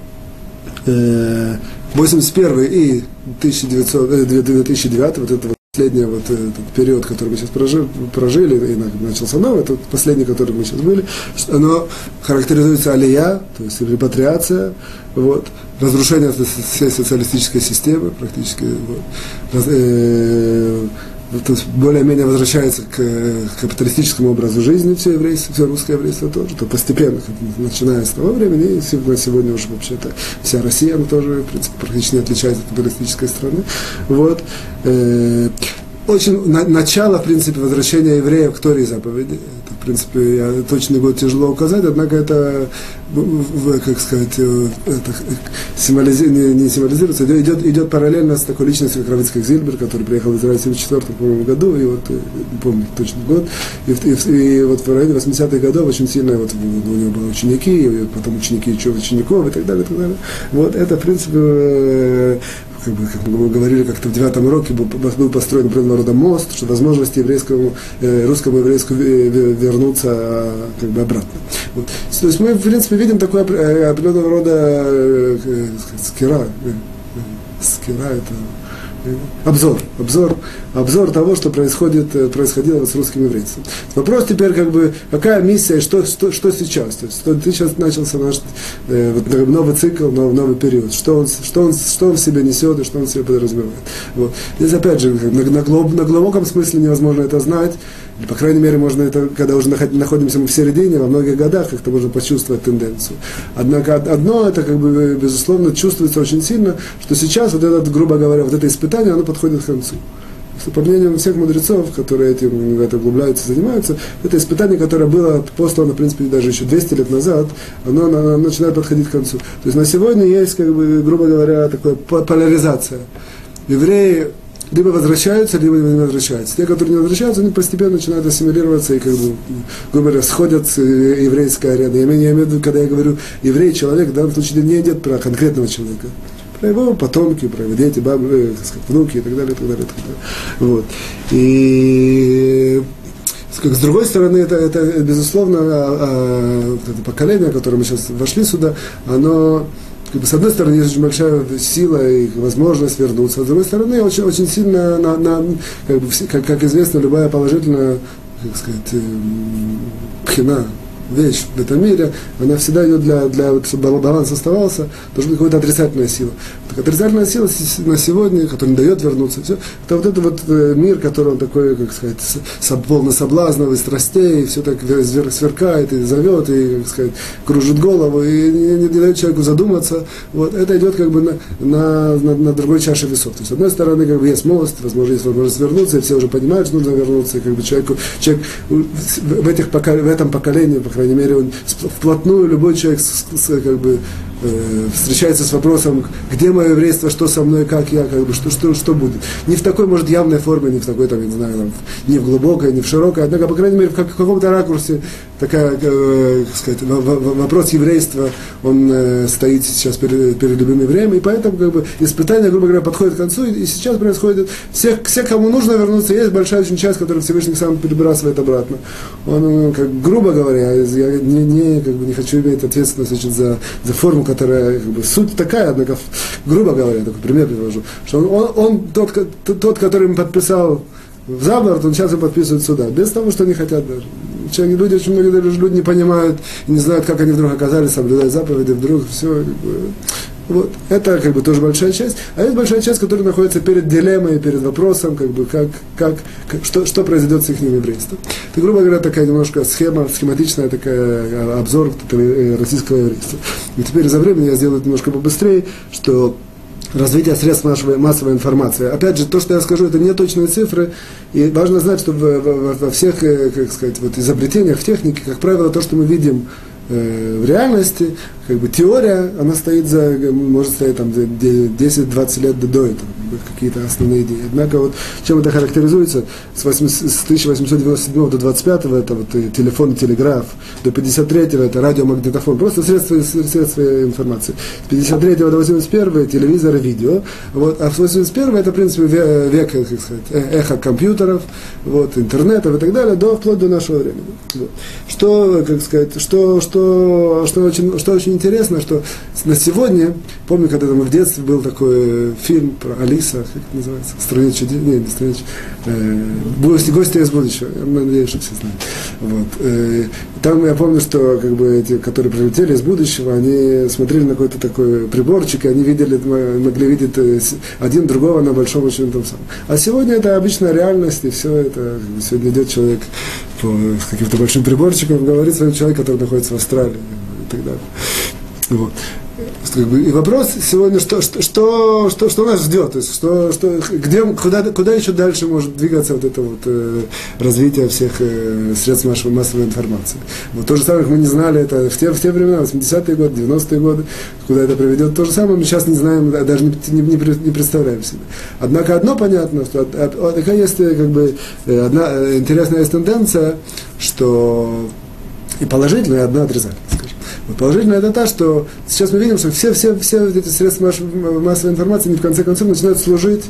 восемьдесят первый и две тысячи девятый, вот это вот последний вот этот период, который мы сейчас прожили, прожили, и начался новый, этот последний, который мы сейчас были, оно характеризуется алия, то есть репатриация, вот, разрушение всей социалистической системы практически, вот, раз, э, то есть более-менее возвращается к, к капиталистическому образу жизни все еврейство, все русское еврейство тоже, то постепенно, начиная с того времени, и сегодня уже вообще-то вся Россия, она тоже, в принципе, практически не отличается от капиталистической страны. Вот. Очень на, начало, в принципе, возвращения евреев к Торе и заповеди. Это, в принципе, я, точно будет тяжело указать, однако это, как сказать, это символизи, не, не символизируется, идет, идет параллельно с такой личностью, как Равицкак Зильбер, который приехал в Израиль в тысяча девятьсот семьдесят четвёртом году, и вот, не помню точно год, и, и, и вот в районе восьмидесятых годов очень сильно вот, у него были ученики, и потом ученики учеников и так далее, и так далее. Вот это, в принципе, как бы, как мы говорили, как-то в девятом уроке был, был построен определенного рода мост, что возможности еврейскому, э, русскому еврейскому вернуться как бы обратно. Вот. То есть мы, в принципе, видим такое определенного рода э, скира, э, скира это обзор, обзор, обзор того, что происходит, происходило с русским еврейством. Вопрос теперь, как бы, какая миссия, что, что, что сейчас? То есть, что, сейчас начался наш э, вот, новый цикл, новый, новый период. Что он, что, он, что он в себе несет и что он в себе подразумевает? Вот. Здесь, опять же, на, на, глоб, на глубоком смысле невозможно это знать. По крайней мере, можно это, когда уже находимся мы в середине, во многих годах, как-то можно почувствовать тенденцию. Однако одно, это, как бы, безусловно, чувствуется очень сильно, что сейчас, вот этот, грубо говоря, вот это испытание, оно подходит к концу. По мнению всех мудрецов, которые этим в это углубляются, занимаются, это испытание, которое было послано, в принципе, даже еще двести лет назад, оно, оно начинает подходить к концу. То есть на сегодня есть, как бы, грубо говоря, такая поляризация. Евреи либо возвращаются, либо не возвращаются. Те, которые не возвращаются, они постепенно начинают ассимилироваться и, как бы, грубо говоря, сходят с еврейской арены. Я имею в виду, когда я говорю еврей, человек, в данном случае не идет про конкретного человека, про его потомки, про его дети, бабы, так сказать, внуки и так далее, и так далее, и так далее. Вот. И с другой стороны, это, это безусловно, это поколение, которое мы сейчас вошли сюда, оно, как бы, с одной стороны, есть очень большая сила и возможность вернуться, а с другой стороны, очень, очень сильно, на, на, как, бы, как, как известно, любая положительная, как сказать, пхина, вещь в этом мире, она всегда идет для, для чтобы баланс оставался, должна быть какая-то отрицательная сила. Так отрицательная сила на сегодня, которая не дает вернуться, все, это вот этот вот мир, который он такой, как сказать, полный соблазнов и страстей, и все так сверкает, и зовет, и, как сказать, кружит голову, и не, не дает человеку задуматься. Вот, это идет, как бы, на, на, на, на другой чаше весов. То есть, с одной стороны, как бы, есть мост, возможно, есть возможность вернуться, и все уже понимают, что нужно вернуться, и, как бы, человеку, человек в, этих, в этом поколении, по крайней мере, он вплотную, любой человек, как бы, э, встречается с вопросом, где мое еврейство, что со мной, как я, как бы, что, что, что будет. Не в такой, может, явной форме, не в такой, там, я не знаю, там, не в глубокой, не в широкой, однако, по крайней мере, в, как, в каком-то ракурсе такая, э, как сказать, в, в, вопрос еврейства, он э, стоит сейчас перед, перед любым евреем, и поэтому, как бы, испытание, грубо говоря, подходит к концу, и, и сейчас происходит, все, все, кому нужно вернуться, есть большая очень часть, которую Всевышний сам перебрасывает обратно. Он, как, грубо говоря, я не, не, как бы, не хочу иметь ответственность, значит, за, за форму, которая, как бы, суть такая, однако, грубо говоря, такой пример привожу, что он, он, он тот, тот, тот, который им подписал в заворот, он сейчас и подписывает сюда, без того, что они хотят даже. Человек, люди, очень многие даже люди не понимают, не знают, как они вдруг оказались, соблюдают заповеди, вдруг все. Как бы, вот. Это, как бы, тоже большая часть. А есть большая часть, которая находится перед дилеммой, перед вопросом, как бы, как, как, как, что, что произойдет с их еврейством. Это, грубо говоря, такая немножко схема, схематичная такая, обзор российского еврейства. И теперь за время я сделаю немножко побыстрее, что развития средств массовой, массовой информации. Опять же, то, что я скажу, это не точные цифры, и важно знать, что во всех, как сказать, вот изобретениях в технике, как правило, то, что мы видим в реальности, как бы теория, она стоит за, может стоять там за десять-двадцать лет до этого, какие-то основные идеи. Однако вот чем это характеризуется, с тысяча восемьсот девяносто седьмого до двадцать пятого это вот телефон и телеграф, до пятьдесят третьего это радиомагнитофон, просто средства, средства информации. С пятьдесят третьего до восемьдесят первого телевизор и видео, вот, а с восемьдесят первого это, в принципе, век, как сказать, эхо компьютеров, вот, интернетов и так далее, до, вплоть до нашего времени. Вот. Что, как сказать, что, что, что, очень, что очень интересно, что на сегодня, помню, когда мы в детстве был такой фильм про Алиса, как это называется, «Страна чудес», не, не «Страна чудес», э, «Гости из будущего», я надеюсь, что все знают. Вот. Э, там я помню, что как бы, эти, которые прилетели из будущего, они смотрели на какой-то такой приборчик, и они видели, могли видеть один другого на большом очень том самом. А сегодня это обычная реальность, и все это, сегодня идет человек по каким-то большим приборчикам, говорит своим человеком, который находится в Австралии и так далее. Вот. И вопрос сегодня, что, что, что, что, что нас ждет, то есть что, что, где, куда, куда еще дальше может двигаться вот это вот, э, развитие всех э, средств массовой, массовой информации. Вот то же самое, как мы не знали, это в те, в те времена, восьмидесятые годы, девяностые годы, куда это приведет, то же самое мы сейчас не знаем, даже не, не, не представляем себе. Однако одно понятно, что от, от, от, такая есть как бы, одна интересная есть тенденция, что и положительная, и одна отрицательная. Положительно это то, что сейчас мы видим, что все, все, все эти средства массовой информации, они в конце концов начинают служить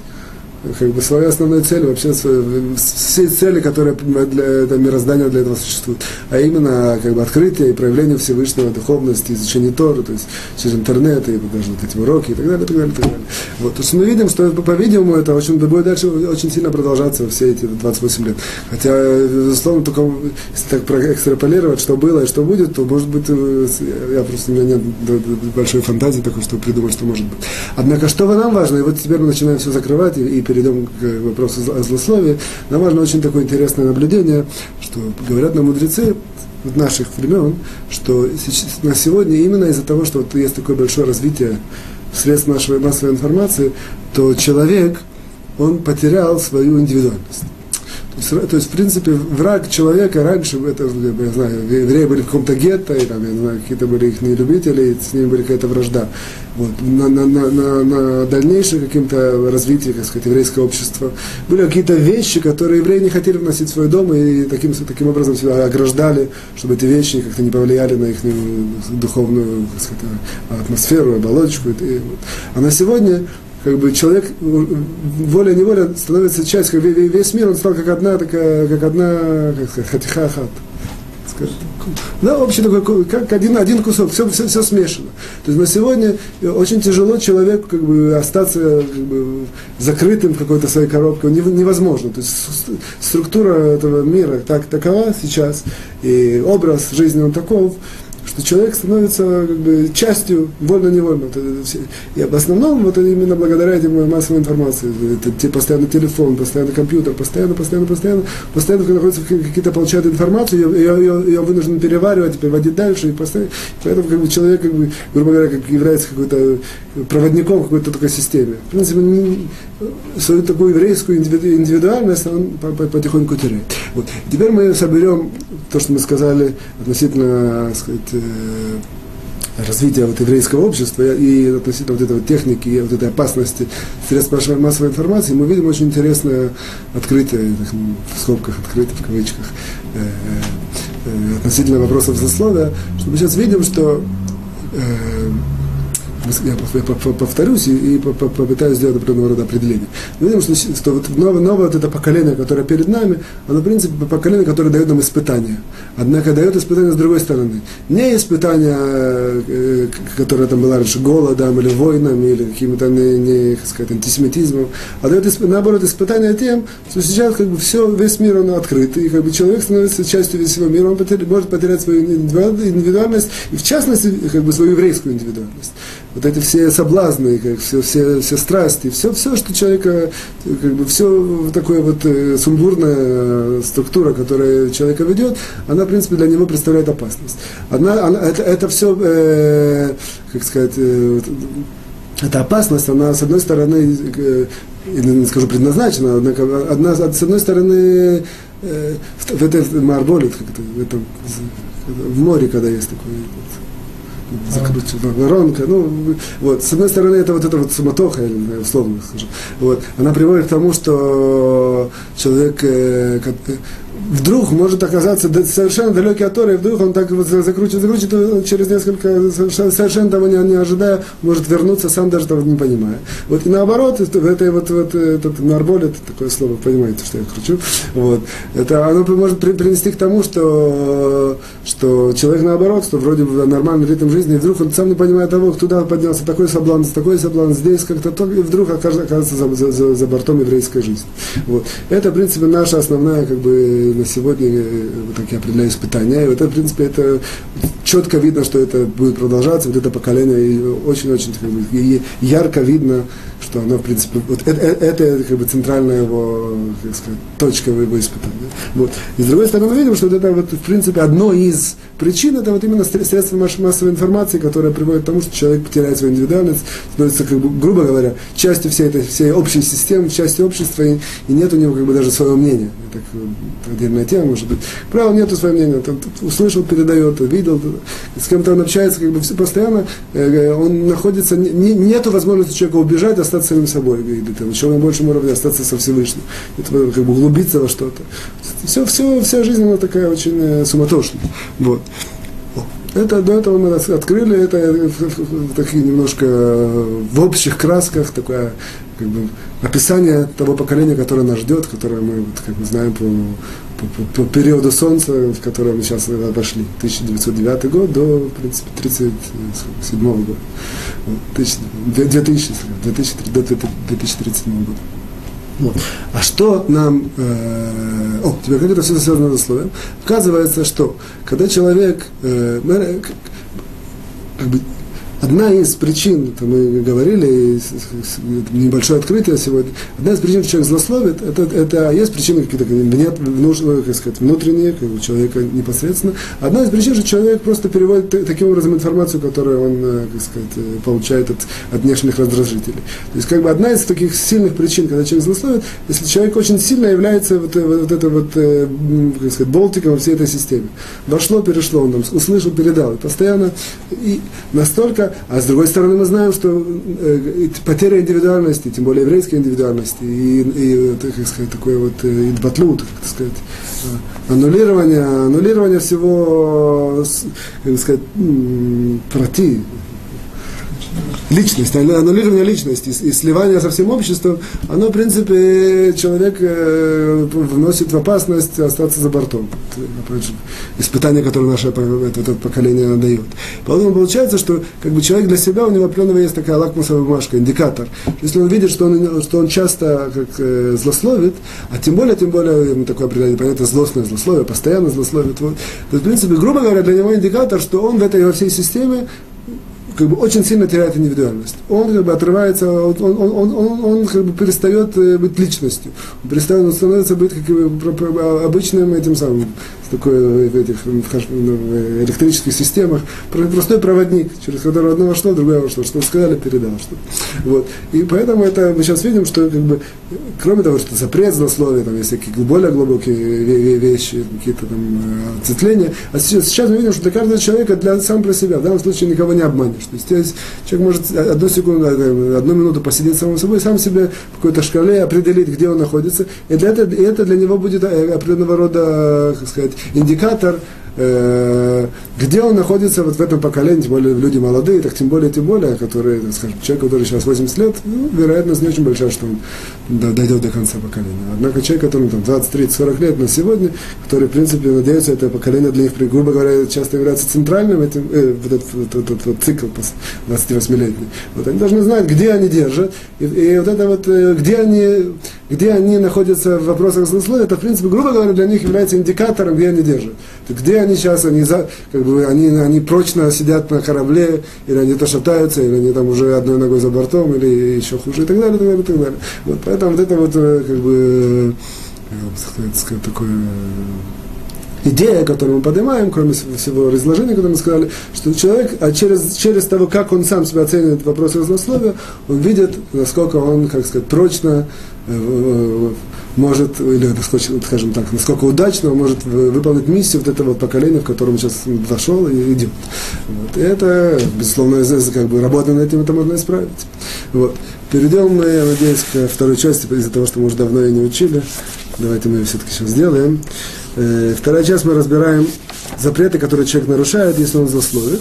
как бы своей основной целью, вообще все цели, которые для, для мироздания для этого существуют, а именно как бы открытие и проявление Всевышнего, духовности, изучение Торы, то есть через интернет и даже вот эти уроки и так далее, и так далее, и так далее. Вот, то есть мы видим, что по-видимому это очень будет дальше очень сильно продолжаться все эти двадцать восемь лет. Хотя, безусловно, только если так проэкстраполировать, что было и что будет, то может быть, я просто, у меня нет большой фантазии такой, чтобы придумать, что может быть. Однако, что нам важно, и вот теперь мы начинаем все закрывать и, и перейдем к вопросу о злословии. Нам важно очень такое интересное наблюдение, что говорят нам мудрецы наших времен, что на сегодня именно из-за того, что вот есть такое большое развитие средств нашей массовой информации, то человек, он потерял свою индивидуальность. То есть, в принципе, враг человека раньше, это, я знаю, евреи были в каком-то гетто, и там, я знаю, какие-то были их нелюбители, и с ними была какая-то вражда. Вот. На, на, на, на дальнейшее каким-то развитие, так сказать, еврейского общества были какие-то вещи, которые евреи не хотели вносить в свой дом, и таким, таким образом себя ограждали, чтобы эти вещи как-то не повлияли на их духовную, так сказать, атмосферу, оболочку. И, вот. А на сегодня... Как бы человек воля-неволя становится частью, как весь мир, он стал как одна, такая, как одна, как сказать, хатиха-хат. Да, вообще такой, как один, один кусок, все, все, все смешано. То есть на сегодня очень тяжело человеку как бы, остаться как бы, закрытым в какой-то своей коробке, невозможно. То есть структура этого мира так, такова сейчас, и образ жизни он таков, что человек становится как бы, частью, вольно-невольно. И в основном вот, именно благодаря этим массовой информации. Это постоянно телефон, постоянно компьютер, постоянно, постоянно, постоянно. Постоянно находится, какие-то получают информацию, ее, ее, ее вынужден переваривать, переводить дальше. И поэтому как бы, человек, как бы, грубо говоря, как является какой-то проводником в какой-то такой системе. В принципе, не, свою такую еврейскую индивидуальность он потихоньку теряет. Вот. Теперь мы соберем то, что мы сказали относительно, так сказать, развития вот еврейского общества и относительно вот этой техники и вот этой опасности средств массовой информации, мы видим очень интересное открытие, в скобках открытие, в кавычках, относительно вопросов злословия, что мы сейчас видим, что я повторюсь и попытаюсь сделать определенного рода определение. Мы видим, что, что вот новое, новое вот это поколение, которое перед нами, оно, в принципе, поколение, которое дает нам испытания. Однако дает испытания с другой стороны. Не испытания, которое там было раньше, голодом или войнами, или каким-то не, не, как сказать, антисемитизмом, а дает, наоборот, испытания тем, что сейчас как бы все, весь мир он открыт, и как бы человек становится частью всего мира, он потеря, может потерять свою индивидуальность, и в частности, как бы свою еврейскую индивидуальность. Вот эти все соблазны, как все, все, все страсти, все, все, что человека, как бы все такое вот э, сумбурная структура, которая человека ведет, она, в принципе, для него представляет опасность. Она, она, это, это все, э, как сказать, э, Эта опасность, она, с одной стороны, не скажу предназначена, однако, одна, с одной стороны, э, в этой марболе, в море, когда есть такой закрученная воронка, ну, вот, с одной стороны, это вот эта вот суматоха, я не знаю, условно скажу, вот, она приводит к тому, что человек э, как, вдруг может оказаться совершенно далекий от Торы, и вдруг он так вот закручивает, закручивает, через несколько, совершенно того не, не ожидая, может вернуться, сам даже того не понимая. Вот, и наоборот, в этой вот, вот этот нарболь, это такое слово, понимаете, что я кручу, вот, это оно может при, принести к тому, что, что человек наоборот, что вроде бы нормальный ритм жизни, и вдруг он сам не понимая того, туда поднялся, такой соблазн, такой соблазн, здесь как-то, то, и вдруг оказывается за, за, за, за бортом еврейской жизни. Вот. Это, в принципе, наша основная, как бы, на сегодня, вот так я определяю испытания, и вот это, в принципе, это четко видно, что это будет продолжаться, вот это поколение, и очень-очень как бы, и ярко видно, что оно, в принципе, вот это, это как бы центральная его, как сказать, точка его испытания. Вот. И с другой стороны, мы видим, что вот это, вот, в принципе, одно из причин, это вот именно средства массовой информации, которое приводит к тому, что человек потеряет свою индивидуальность, становится, как бы, грубо говоря, частью всей этой всей общей системы, частью общества, и, и нет у него как бы даже своего мнения. Это отдельная тема, может быть. Правда, нету своего мнения. Там, услышал, передает, видел, с кем-то он общается, как бы все постоянно, он находится, не, нету возможности человека убежать, остаться самим собой, на чем большем уровне остаться со Всевышним. Это как бы углубиться во что-то. Все, все, вся жизнь, она такая очень суматошная. Вот. Это до этого мы открыли, это такие немножко в общих красках такое как бы, описание того поколения, которое нас ждет, которое мы вот, как бы, знаем по, по, по периоду Солнца, в которое мы сейчас вошли, тысяча девятьсот девятый год до, в принципе, тридцать седьмого года, две тысячи, две тысячи, до две тысячи тридцать седьмого года. Вот. А что нам... Э, о, теперь как это все связано с злословием? Оказывается, что когда человек... Э, как бы, одна из причин, это мы говорили, небольшое открытие сегодня, одна из причин, что человек злословит, это, это есть причины какие-то нужные, как сказать, внутренние, как у человека непосредственно. Одна из причин, что человек просто переводит таким образом информацию, которую он, как сказать, получает от, от внешних раздражителей. То есть, как бы одна из таких сильных причин, когда человек злословит, если человек очень сильно является вот, вот это вот, как сказать, болтиком во всей этой системе. Вошло, перешло, он там услышал, передал. И постоянно и настолько. А с другой стороны, мы знаем, что э, потеря индивидуальности, тем более еврейской индивидуальности, и, и как сказать, такое вот э, батлут, так сказать, э, аннулирование, аннулирование всего, как сказать, проти, личность, аннулирование личности и сливание со всем обществом, оно, в принципе, человек э, вносит в опасность остаться за бортом. Опять же, испытание, которое наше это, это поколение дает. Поэтому получается, что как бы, человек для себя, у него определенного есть такая лакмусовая бумажка, индикатор. Если он видит, что он, что он часто как, э, злословит, а тем более, тем более, ему такое определение, понятно, злостное злословие, постоянно злословит. Вот. То, в принципе, грубо говоря, для него индикатор, что он в этой во всей системе как бы очень сильно теряет индивидуальность. Он как бы отрывается, он, он, он, он, он как бы перестает быть личностью. Он перестает, он становится быть как бы, обычным этим самым, такой, в этих в электрических системах, простой проводник, через которого одно вошло, другое вошло, что сказали, передал. Что. Вот. И поэтому это мы сейчас видим, что как бы, кроме того, что запрет злословия, там есть какие-то более глубокие вещи, какие-то там отцветления, а сейчас, сейчас мы видим, что для каждого человека, для, сам про себя, в данном случае никого не обманешь. То есть, то есть человек может одну секунду, одну минуту посидеть самим собой, сам себе в какой-то шкале определить, где он находится, и, для этого, и это для него будет определенного рода, как сказать, индикатор, э, где он находится вот в этом поколении, тем более люди молодые, так тем более, тем более, которые, так скажем, человек, который сейчас восемьдесят лет, ну, вероятность не очень большая, что он дойдет до конца поколения. Однако человек, которому там двадцать, тридцать, сорок лет на сегодня, который, в принципе, надеется, это поколение для них, грубо говоря, часто является центральным, этим, э, вот этот, вот этот, вот этот цикл двадцативосьмилетний. Вот они должны знать, где они держат, и, и вот это вот, где они... где они находятся в вопросах злословия, это, в принципе, грубо говоря, для них является индикатором, где они держат. Где они сейчас, они, за, как бы, они, они прочно сидят на корабле, или они то шатаются, или они там уже одной ногой за бортом, или еще хуже, и так далее, и так далее, и так далее. Вот, поэтому вот это вот, как бы, как бы сказать, такое... идея, которую мы поднимаем, кроме всего разложения, которое мы сказали, что человек, а через, через того, как он сам себя оценивает в вопросах злословия, он видит, насколько он, как сказать, прочно может, или, скажем так, насколько удачно он может выполнить миссию вот этого вот поколения, в котором он сейчас дошел и идет. Вот. И это, безусловно, как бы, работа над этим, это можно исправить. Вот. Перейдем мы, я надеюсь, ко второй части, из-за того, что мы уже давно ее не учили. Давайте мы ее все-таки сейчас сделаем. Вторая часть мы разбираем запреты, которые человек нарушает, если он злословит.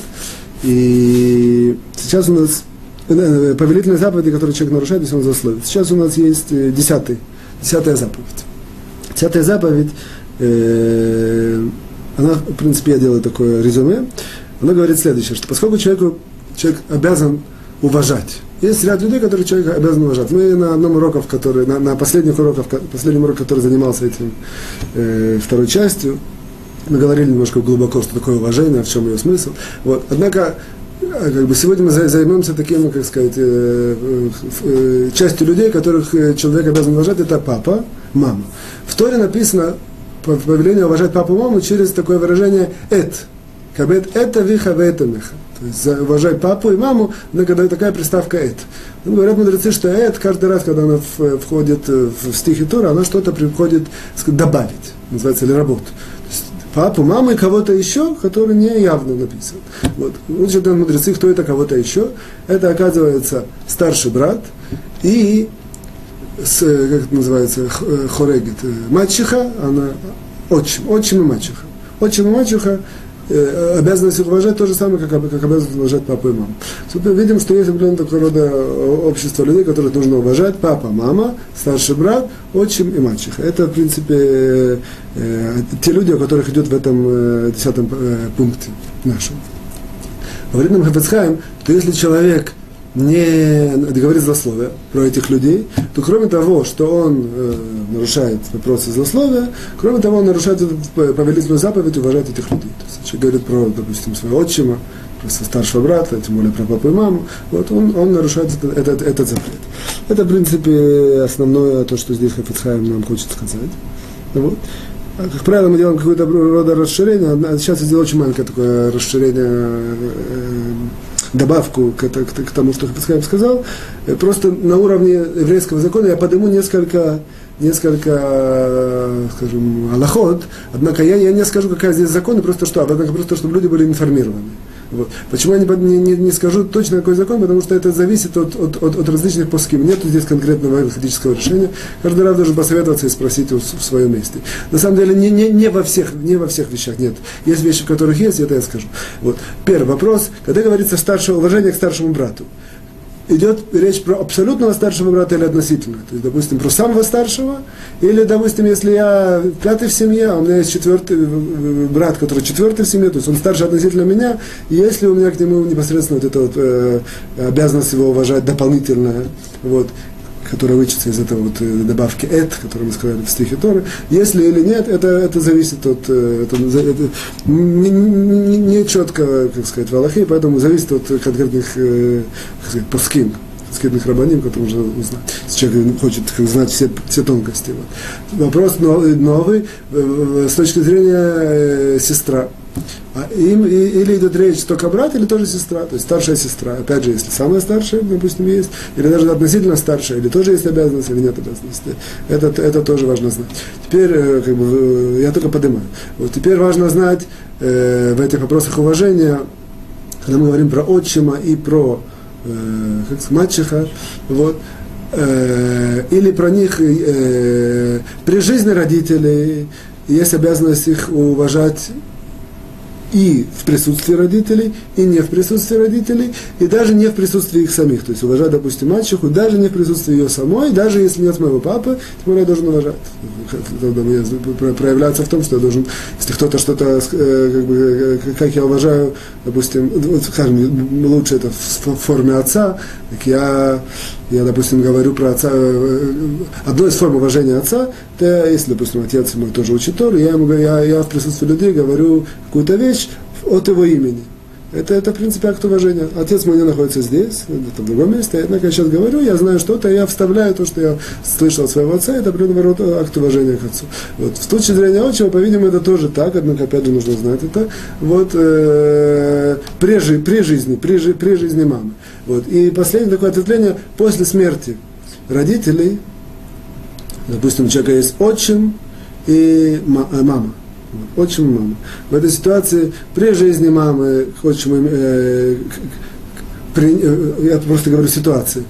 И сейчас у нас повелительные заповеди, которые человек нарушает, если он злословит. Сейчас у нас есть десятый, десятая заповедь. Десятая заповедь, э, она, в принципе, я делаю такое резюме, она говорит следующее, что поскольку человеку, человек обязан уважать, есть ряд людей, которые человек обязан уважать. Мы на одном уроке, который, на, на последних уроках, последнем уроке, который занимался этим э, второй частью, мы говорили немножко глубоко, что такое уважение, в чем ее смысл. Вот. Однако, как бы сегодня мы займемся таким, как сказать, э, э, частью людей, которых человек обязан уважать, это папа, мама. В Торе написано повеление уважать папу и маму через такое выражение «эт». Как бы «это виха, это миха». То есть уважай папу и маму, но когда такая приставка «эт». Ну, говорят мудрецы, что «эт» каждый раз, когда она входит в стихи Тора, она что-то приходит сказать, добавить, называется, или работу. Папу, маму и кого-то еще, который не явно написан. Вот. Учат мудрецы, кто это, кого-то еще. Это, оказывается, старший брат и, с, как это называется, хорегет, мачеха, она отчим, отчим и мачеха. Отчим и мачеха э, обязанность уважать то же самое, как, как обязанность уважать папу и маму. Мы видим, что есть определенного такого рода общество людей, которых нужно уважать. Папа, мама, старший брат, отчим и мачеха. Это, в принципе, те люди, о которых идет в этом десятом пункте нашем. Говорит нам Хафец Хаим, что если человек не говорит злословие про этих людей, то кроме того, что он нарушает вопросы злословия, кроме того, он нарушает повелительную заповедь уважать этих людей. То есть человек говорит про, допустим, своего отчима, про старшего брата, тем более про папу и маму. Вот он, он нарушает этот, этот, этот запрет. Это, в принципе, основное то, что здесь Хафец Хаим нам хочет сказать. Вот. Как правило, мы делаем какое-то рода расширение. Сейчас я сделал очень маленькое такое расширение, э, добавку к, к, к тому, что Хафец Хаим сказал. Просто на уровне еврейского закона я подниму несколько, несколько, скажем, алахот. Однако я, я не скажу, какая здесь закон, просто что, а просто чтобы люди были информированы. Вот. Почему я не, не, не скажу точно какой закон, потому что это зависит от, от, от, от различных пасуким. Нет здесь конкретного экклезиастического решения. Каждый раз должен посоветоваться и спросить в, в своем месте. На самом деле не, не, не, во всех, не во всех вещах нет. Есть вещи, в которых есть, это я скажу. Вот. Первый вопрос. Когда говорится старшего уважения к старшему брату, идет речь про абсолютного старшего брата или относительного. То есть, допустим, про самого старшего, или, допустим, если я пятый в семье, а у меня есть четвертый брат, который четвертый в семье, то есть он старше относительно меня, и если у меня к нему непосредственно вот эта вот, э, обязанность его уважать дополнительная, вот, которая вычится из этой вот добавки «эт», которую мы сказали в стихе Торы, если или нет, это, это зависит от... Это, это, не, не, не четко, как сказать, в Аллахе, поэтому зависит от конкретных, как сказать, пуским, конкретных рабаним, которые нужно узнать. Если человек хочет знать все, все тонкости. Вот. Вопрос новый, новый с точки зрения э, сестра. А им, и, или идет речь только брат, или тоже сестра, то есть старшая сестра. Опять же, если самая старшая, допустим, есть, или даже относительно старшая, или тоже есть обязанность, или нет обязанности. Это, это тоже важно знать. Теперь, как бы, я только поднимаю. Вот теперь важно знать э, в этих вопросах уважения, когда мы говорим про отчима и про э, как мачеха, вот, э, или про них э, при жизни родителей есть обязанность их уважать и в присутствии родителей, и не в присутствии родителей, и даже не в присутствии их самих. То есть уважать, допустим, мачеху, даже не в присутствии ее самой, даже если нет моего папы, тем я должен уважать. Тогда мне проявляется в том, что я должен, если кто-то что-то, как, бы, как я уважаю, допустим, скажем, лучше это в форме отца, так я... Я, допустим, говорю про отца, одной из форм уважения отца, то если, допустим, отец мой тоже учит Тору, я, я, я в присутствии людей говорю какую-то вещь от его имени. Это, это в принципе, акт уважения. Отец мой не находится здесь, в другом месте, однако я сейчас говорю, я знаю что-то, я вставляю то, что я слышал от своего отца, это, наоборот, акт уважения к отцу. Вот. С точки зрения отчего, по-видимому, это тоже так, однако, опять же, нужно знать это. Вот, э, при, при жизни, при, при жизни мамы. Вот. И последнее такое ответвление, после смерти родителей, допустим, у человека есть отчим и мама. Отчим и мама. В этой ситуации при жизни мамы, отчим, э, при, э, я просто говорю ситуации,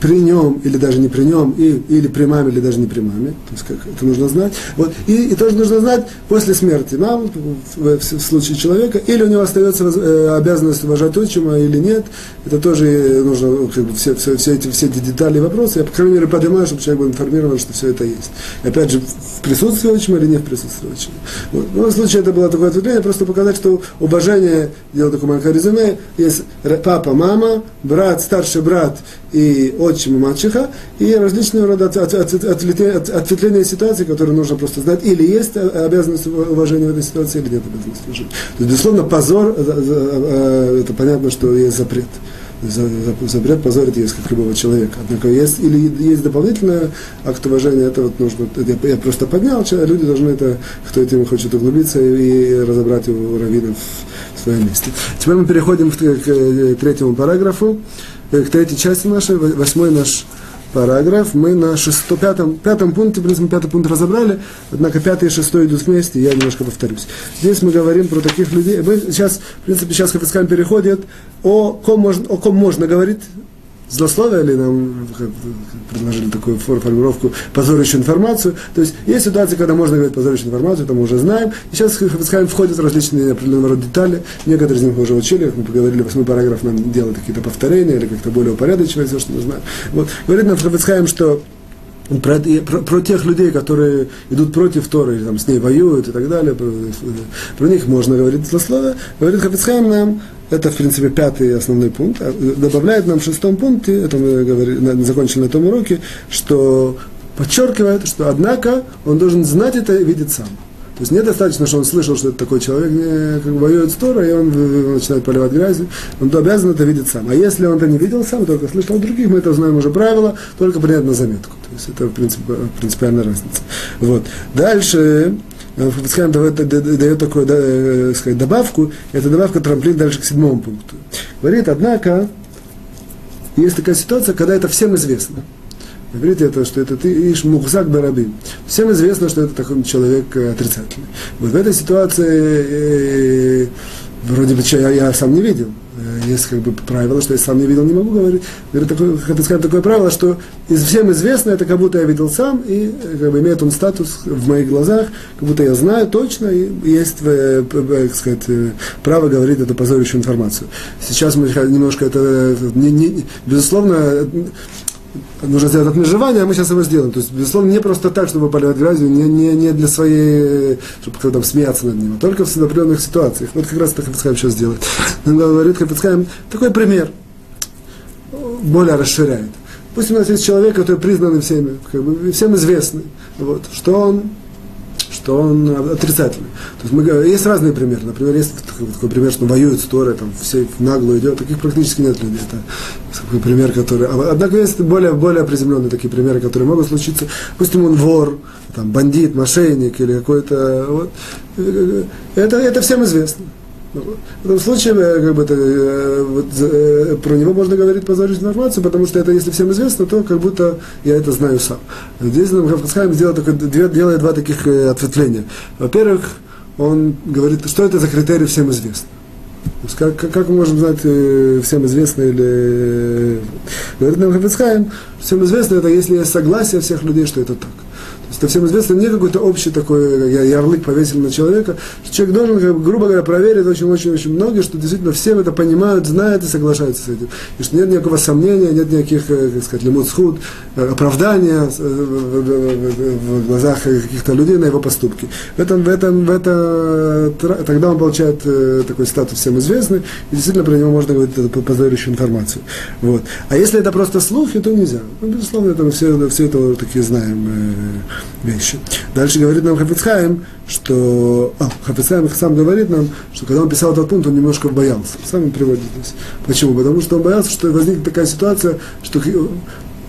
при нем или даже не при нем, и, или при маме, или даже не при маме, то есть как, это нужно знать. Вот. И, и тоже нужно знать после смерти мамы, в, в, в случае человека, или у него остается э, обязанность уважать отчима, или нет, это тоже нужно, как бы, все, все, все, эти, все эти детали и вопросы, я, по крайней мере, поднимаю, чтобы человек был информирован, что все это есть. И опять же, в присутствии отчима или не в присутствии отчима. Вот. В любом случае, это было такое ответвление, просто показать, что уважение, делаю такое маленькое резюме, есть папа, мама, брат, старший брат, и отчим и мачеха, и различные рода от, от, от, от, ответвления ситуации, которые нужно просто знать, или есть обязанность уважения в этой ситуации, или нет обязанности уважения. То есть, безусловно, позор, это понятно, что есть запрет. Запрет позорит есть, как любого человека. Однако есть, или есть дополнительное акт уважения, это вот нужно, это я просто поднял, люди должны это, кто этим хочет углубиться и разобрать его раввинов в своем месте. Теперь мы переходим к третьему параграфу. К третьей части нашей, восьмой наш параграф, мы на шестом, пятом, пятом пункте, в принципе, пятый пункт разобрали, однако пятый и шестой идут вместе, я немножко повторюсь. Здесь мы говорим про таких людей, мы сейчас, в принципе, сейчас Хафец Хаим переходит, о ком можно, о ком можно говорить, злословие, или нам предложили такую формулировку, позорящую информацию. То есть есть ситуации, когда можно говорить позорящую информацию, это мы уже знаем. И сейчас, скажем, входят различные определенного рода детали. Некоторые из них мы уже учили, как мы поговорили, восьмой параграф нам делает какие-то повторения или как-то более упорядочивает все, что мы знаем. Вот. Говорит нам Хафец Хаим, что Про, про, про тех людей, которые идут против Торы, там, с ней воюют и так далее, про, про них можно говорить злословие. Говорит Хафец Хаим нам, это, в принципе, пятый основной пункт, добавляет нам в шестом пункте, это мы говорили, закончили на том уроке, что подчеркивает, что, однако, он должен знать это и видеть сам. То есть недостаточно, что он слышал, что это такой человек не, как бы, воюет с Торой, и он начинает поливать грязью, он обязан это видеть сам. А если он это не видел сам, только слышал от других, мы это узнаем уже правило, только принять на заметку. То есть это, в принципе, принципиальная разница. Вот. Дальше Хафец Хаим дает такую, да, сказать, добавку, и эта добавка трамплин дальше к седьмому пункту. Говорит, однако, есть такая ситуация, когда это всем известно. Говорит это, что это ты иш мухзак барабим. Всем известно, что это такой человек отрицательный. Вот в этой ситуации, э, вроде бы, я, я сам не видел. Есть, как бы, правило, что я сам не видел, не могу говорить. Говорит, такое, как сказать, такое правило, что всем известно, это как будто я видел сам, и, как бы, имеет он статус в моих глазах, как будто я знаю точно, и есть, как сказать, право говорить эту позорящую информацию. Сейчас мы немножко это, не, не, безусловно, нужно сделать отмежевание, а мы сейчас его сделаем. То есть, безусловно, не просто так, чтобы поливать грязью, не, не, не для своей, чтобы кто-то там смеяться над ним, а только в определенных ситуациях. Вот как раз это Хафец Хаим сейчас делает. Он говорит, Хафец Хаим, такой пример, более расширяет. Пусть у нас есть человек, который признан всеми, как бы, всем известный, вот, что он что он отрицательный. То есть мы, есть разные примеры. Например, есть такой пример, что воюет с Торой, там все нагло идет, таких практически нет людей. Это такой пример, который. Однако есть более, более приземленные такие примеры, которые могут случиться. Допустим, он вор, там, бандит, мошенник или какой-то. Вот. Это, это всем известно. В этом случае, как бы, это, вот, про него можно говорить позорящую информацию, потому что это, если всем известно, то как будто я это знаю сам. Здесь Хафец Хаим делает, делает два таких ответвления. Во-первых, он говорит, что это за критерий всем известно. Как, как мы можем знать, всем известно или... Говорит нам Хафец Хаим, всем известно, это если есть согласие всех людей, что это так. Это всем известно, не какой-то общий такой ярлык повесил на человека. Человек должен, как бы, грубо говоря, проверить очень-очень-очень многие, что действительно всем это понимают, знают и соглашаются с этим. И что нет никакого сомнения, нет никаких, как сказать, лимуцхуд, оправдания в глазах каких-то людей на его поступки. В этом, в этом, в этом, тогда он получает такой статус всем известный, и действительно про него можно говорить позорящую информацию. Вот. А если это просто слухи, то нельзя. Ну, безусловно, это мы все, все это такие знаем. вещи. Дальше говорит нам Хафец Хаим, что... А, Хафец Хаим сам говорит нам, что когда он писал этот пункт, он немножко боялся. Сам он приводит здесь. Почему? Потому что он боялся, что возникнет такая ситуация, что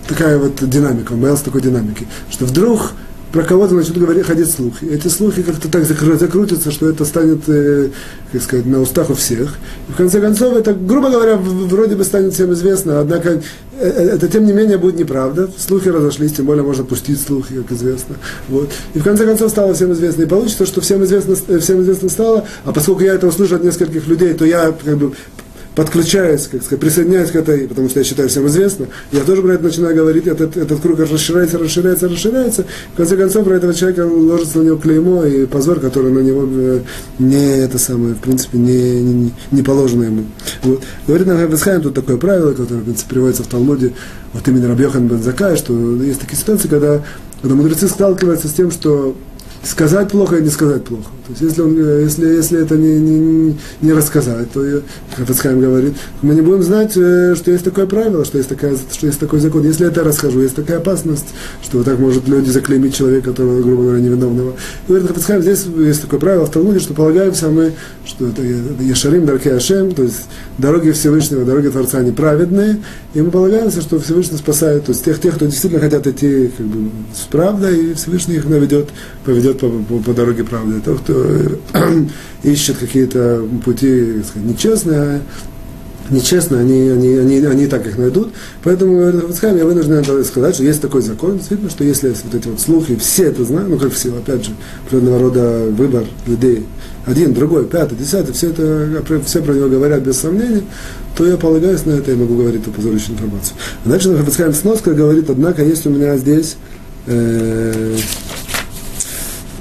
такая вот динамика, он боялся такой динамики, что вдруг про кого-то начнут говорить, ходить слухи. Эти слухи как-то так закрутятся, что это станет, э, как сказать, на устах у всех. И в конце концов, это, грубо говоря, вроде бы станет всем известно, однако это, тем не менее, будет неправда. Слухи разошлись, тем более можно пустить слухи, как известно. Вот. И в конце концов стало всем известно. И получится, что всем известно, всем известно стало, а поскольку я это услышал от нескольких людей, то я как бы... подключаюсь, как сказать, присоединяюсь к этой, потому что я считаю всем известно, я тоже про это начинаю говорить, этот, этот круг расширяется, расширяется, расширяется, в конце концов про этого человека ложится на него клеймо и позор, который на него не это самое, в принципе, не, не, не положено ему. Вот. Говорит нам Хафец Хаим, тут такое правило, которое, в принципе, приводится в Талмуде, вот именно Рав Йохан бен Заккай, что есть такие ситуации, когда, когда мудрецы сталкиваются с тем, что сказать плохо и не сказать плохо. То есть, если, он, если, если это не, не, не рассказать, то, как Хафец Хаим говорит, мы не будем знать, что есть такое правило, что есть, такая, что есть такой закон. Если это я расскажу, есть такая опасность, что вот так может люди заклеймить человека, которого, грубо говоря, невиновного. И говорит Хафец Хаим, здесь есть такое правило в Талмуде, что полагаемся мы, что это Ешарим, Даркей Ашем, то есть дороги Всевышнего, дороги Творца неправедные, и мы полагаемся, что Всевышний спасает, то есть тех, тех, кто действительно хотят идти как бы, с правдой, и Всевышний их наведет, поведет По, по, по дороге правды. Тот, кто ищет какие-то пути, так сказать, нечестные, нечестные, они, они, они, они и так их найдут. Поэтому я вынужден сказать, что есть такой закон, действительно, что если вот эти вот слухи, все это знают, ну как все, опять же, определенного рода выбор людей, один, другой, пятый, десятый, все это, все про него говорят без сомнений, то я полагаюсь на это и могу говорить опозорящую информацию. А дальше Хафец Хаим сноска говорит, однако, есть у меня здесь э-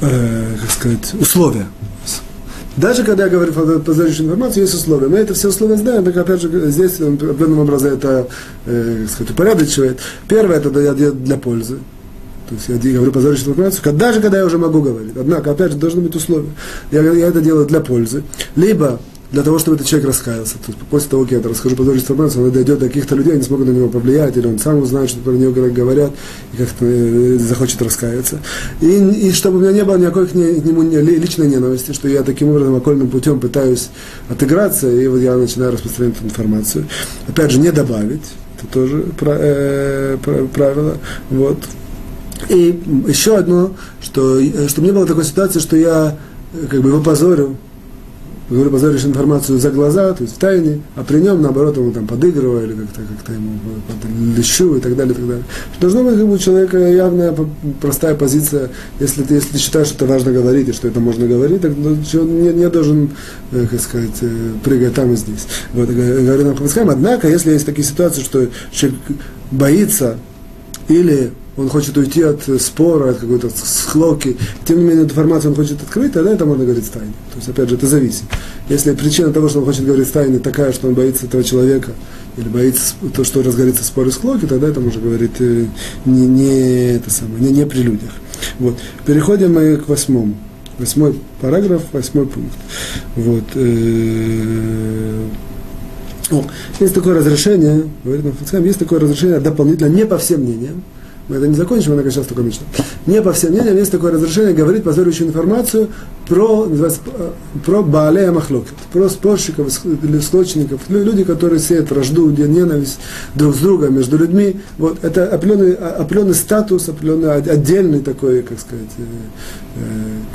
Э, как сказать, условия. Даже когда я говорю про позволяющую информацию, есть условия. Мы это все условия знаем, так опять же, здесь он, определенным образом это, э, как сказать, упорядочивает. Первое, это для, для пользы. То есть я говорю позволяющую информацию, даже когда я уже могу говорить. Однако, опять же, должны быть условия. Я, я это делаю для пользы. Либо для того, чтобы этот человек раскаялся. То есть, после того, как я это расскажу позволяющую информацию, он дойдет до каких-то людей, они смогут на него повлиять, или он сам узнает, что про него говорят, и как-то э, захочет раскаяться. И, и чтобы у меня не было никакой к нему личной ненависти, что я таким образом, окольным путем пытаюсь отыграться, и вот я начинаю распространять эту информацию. Опять же, не добавить, это тоже э, правило. Вот. И еще одно, что, чтобы не было такой ситуации, что я как бы его позорю, говорю, позоришь информацию за глаза, то есть в тайне, а при нем, наоборот, ему там подыгрываю или как-то, как-то ему лещу и так далее, и так далее. Должна быть у человека явная простая позиция, если ты, если ты считаешь, что это важно говорить и что это можно говорить, так он не, не должен, как сказать, прыгать там и здесь. Вот, говорю нам Хафец Хаим, однако, если есть такие ситуации, что человек боится или он хочет уйти от спора, от какой-то схлоки, тем не менее, эту информацию он хочет открыть, тогда это можно говорить в тайне. То есть, опять же, это зависит. Если причина того, что он хочет говорить в тайне, такая, что он боится этого человека, или боится то, что разгорится спор и схлоки, тогда это можно говорить не, не, это самое, не, не при людях. Вот. Переходим мы к восьмому. Восьмой параграф, восьмой пункт. Вот. О, есть такое разрешение, говорит нам Хафец Хаим, есть такое разрешение дополнительно, не по всем мнениям, мы это не закончим, однако сейчас только мечта. Не по всем мнениям есть такое разрешение говорить позорящую информацию про, называется, про Баалей махлокет, про спорщиков или склочников, люди, которые сеют вражду, ненависть друг с другом, между людьми. Вот, это определенный, определенный статус, определенный отдельный такой, как сказать,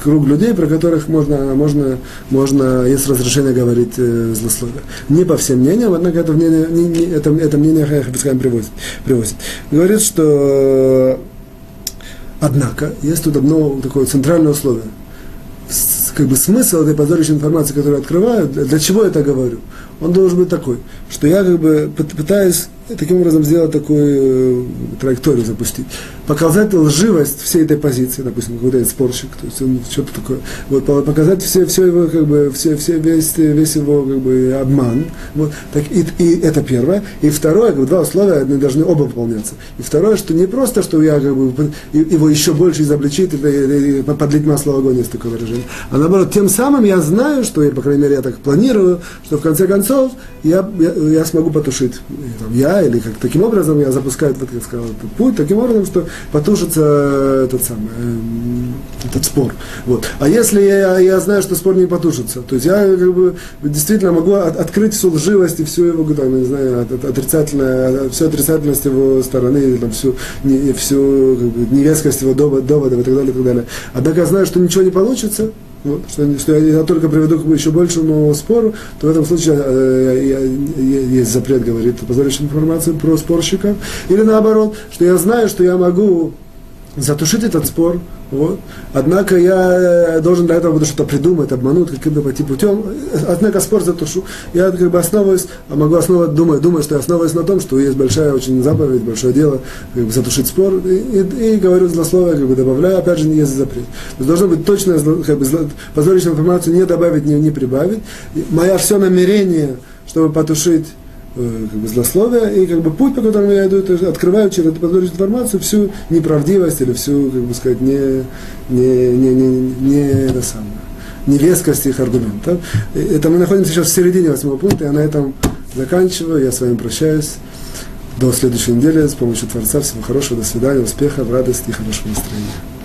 круг людей, про которых можно, можно, можно есть разрешение говорить злословие. Не по всем мнениям, однако это мнение, не, это, это мнение Хафец Хаим привозит, привозит. Говорит, что однако, есть тут одно такое центральное условие. Как бы смысл этой позорящей информации, которую открываю, для чего я это говорю, он должен быть такой, что я как бы пытаюсь таким образом сделать такую э, траекторию, запустить, показать лживость всей этой позиции, допустим, какой-то спорщик, то есть он что-то такое, вот, показать все, все его, как бы, все, все, весь, весь его как бы, обман, вот, так, и, и это первое, и второе, как бы, два условия, они должны оба выполняться, и второе, что не просто, что я как бы, его еще больше изобличить, или, или подлить масло в огонь, есть такое выражение, а наоборот, тем самым я знаю, что я, по крайней мере, я так планирую, что в конце концов я, я, я смогу потушить, я да, или как таким образом я запускаю этот, как сказал, этот путь, таким образом, что потушится этот самый, этот спор. Вот. А если я, я знаю, что спор не потушится, то есть я как бы действительно могу от, открыть всю лживость и всю его, там, не знаю, от, от, отрицательное, всю отрицательность его стороны, там, всю, не, всю как бы, невескость его доводов и так далее, и так далее. Однако я знаю, что ничего не получится, вот, что, что я, я только приведу к еще большему спору, то в этом случае э, я, я, есть запрет, говорит, позволяющий информацию про спорщика. Или наоборот, что я знаю, что я могу затушить этот спор, вот. Однако я должен для этого буду что-то придумать, обмануть, каким-то пойти путем. Однако спор затушу. Я как бы основываюсь, могу основывать, думаю, думаю, что я основываюсь на том, что есть большая очень заповедь, большое дело, как бы, затушить спор. И, и, и говорю злословие, как бы добавляю, опять же, не есть запрет. То есть должно быть точно, как бы, позволяющую информацию не добавить, не, не прибавить. Мое все намерение, чтобы потушить как бы злословия, и как бы путь, по которому я иду, это открываю через эту подводную информацию всю неправдивость или всю, как бы сказать, не, не, не, не, не, не самое, невескость их аргументов. Это мы находимся сейчас в середине восьмого пункта, я на этом заканчиваю, я с вами прощаюсь. До следующей недели, с помощью Творца, всего хорошего, до свидания, успехов, радости и хорошего настроения.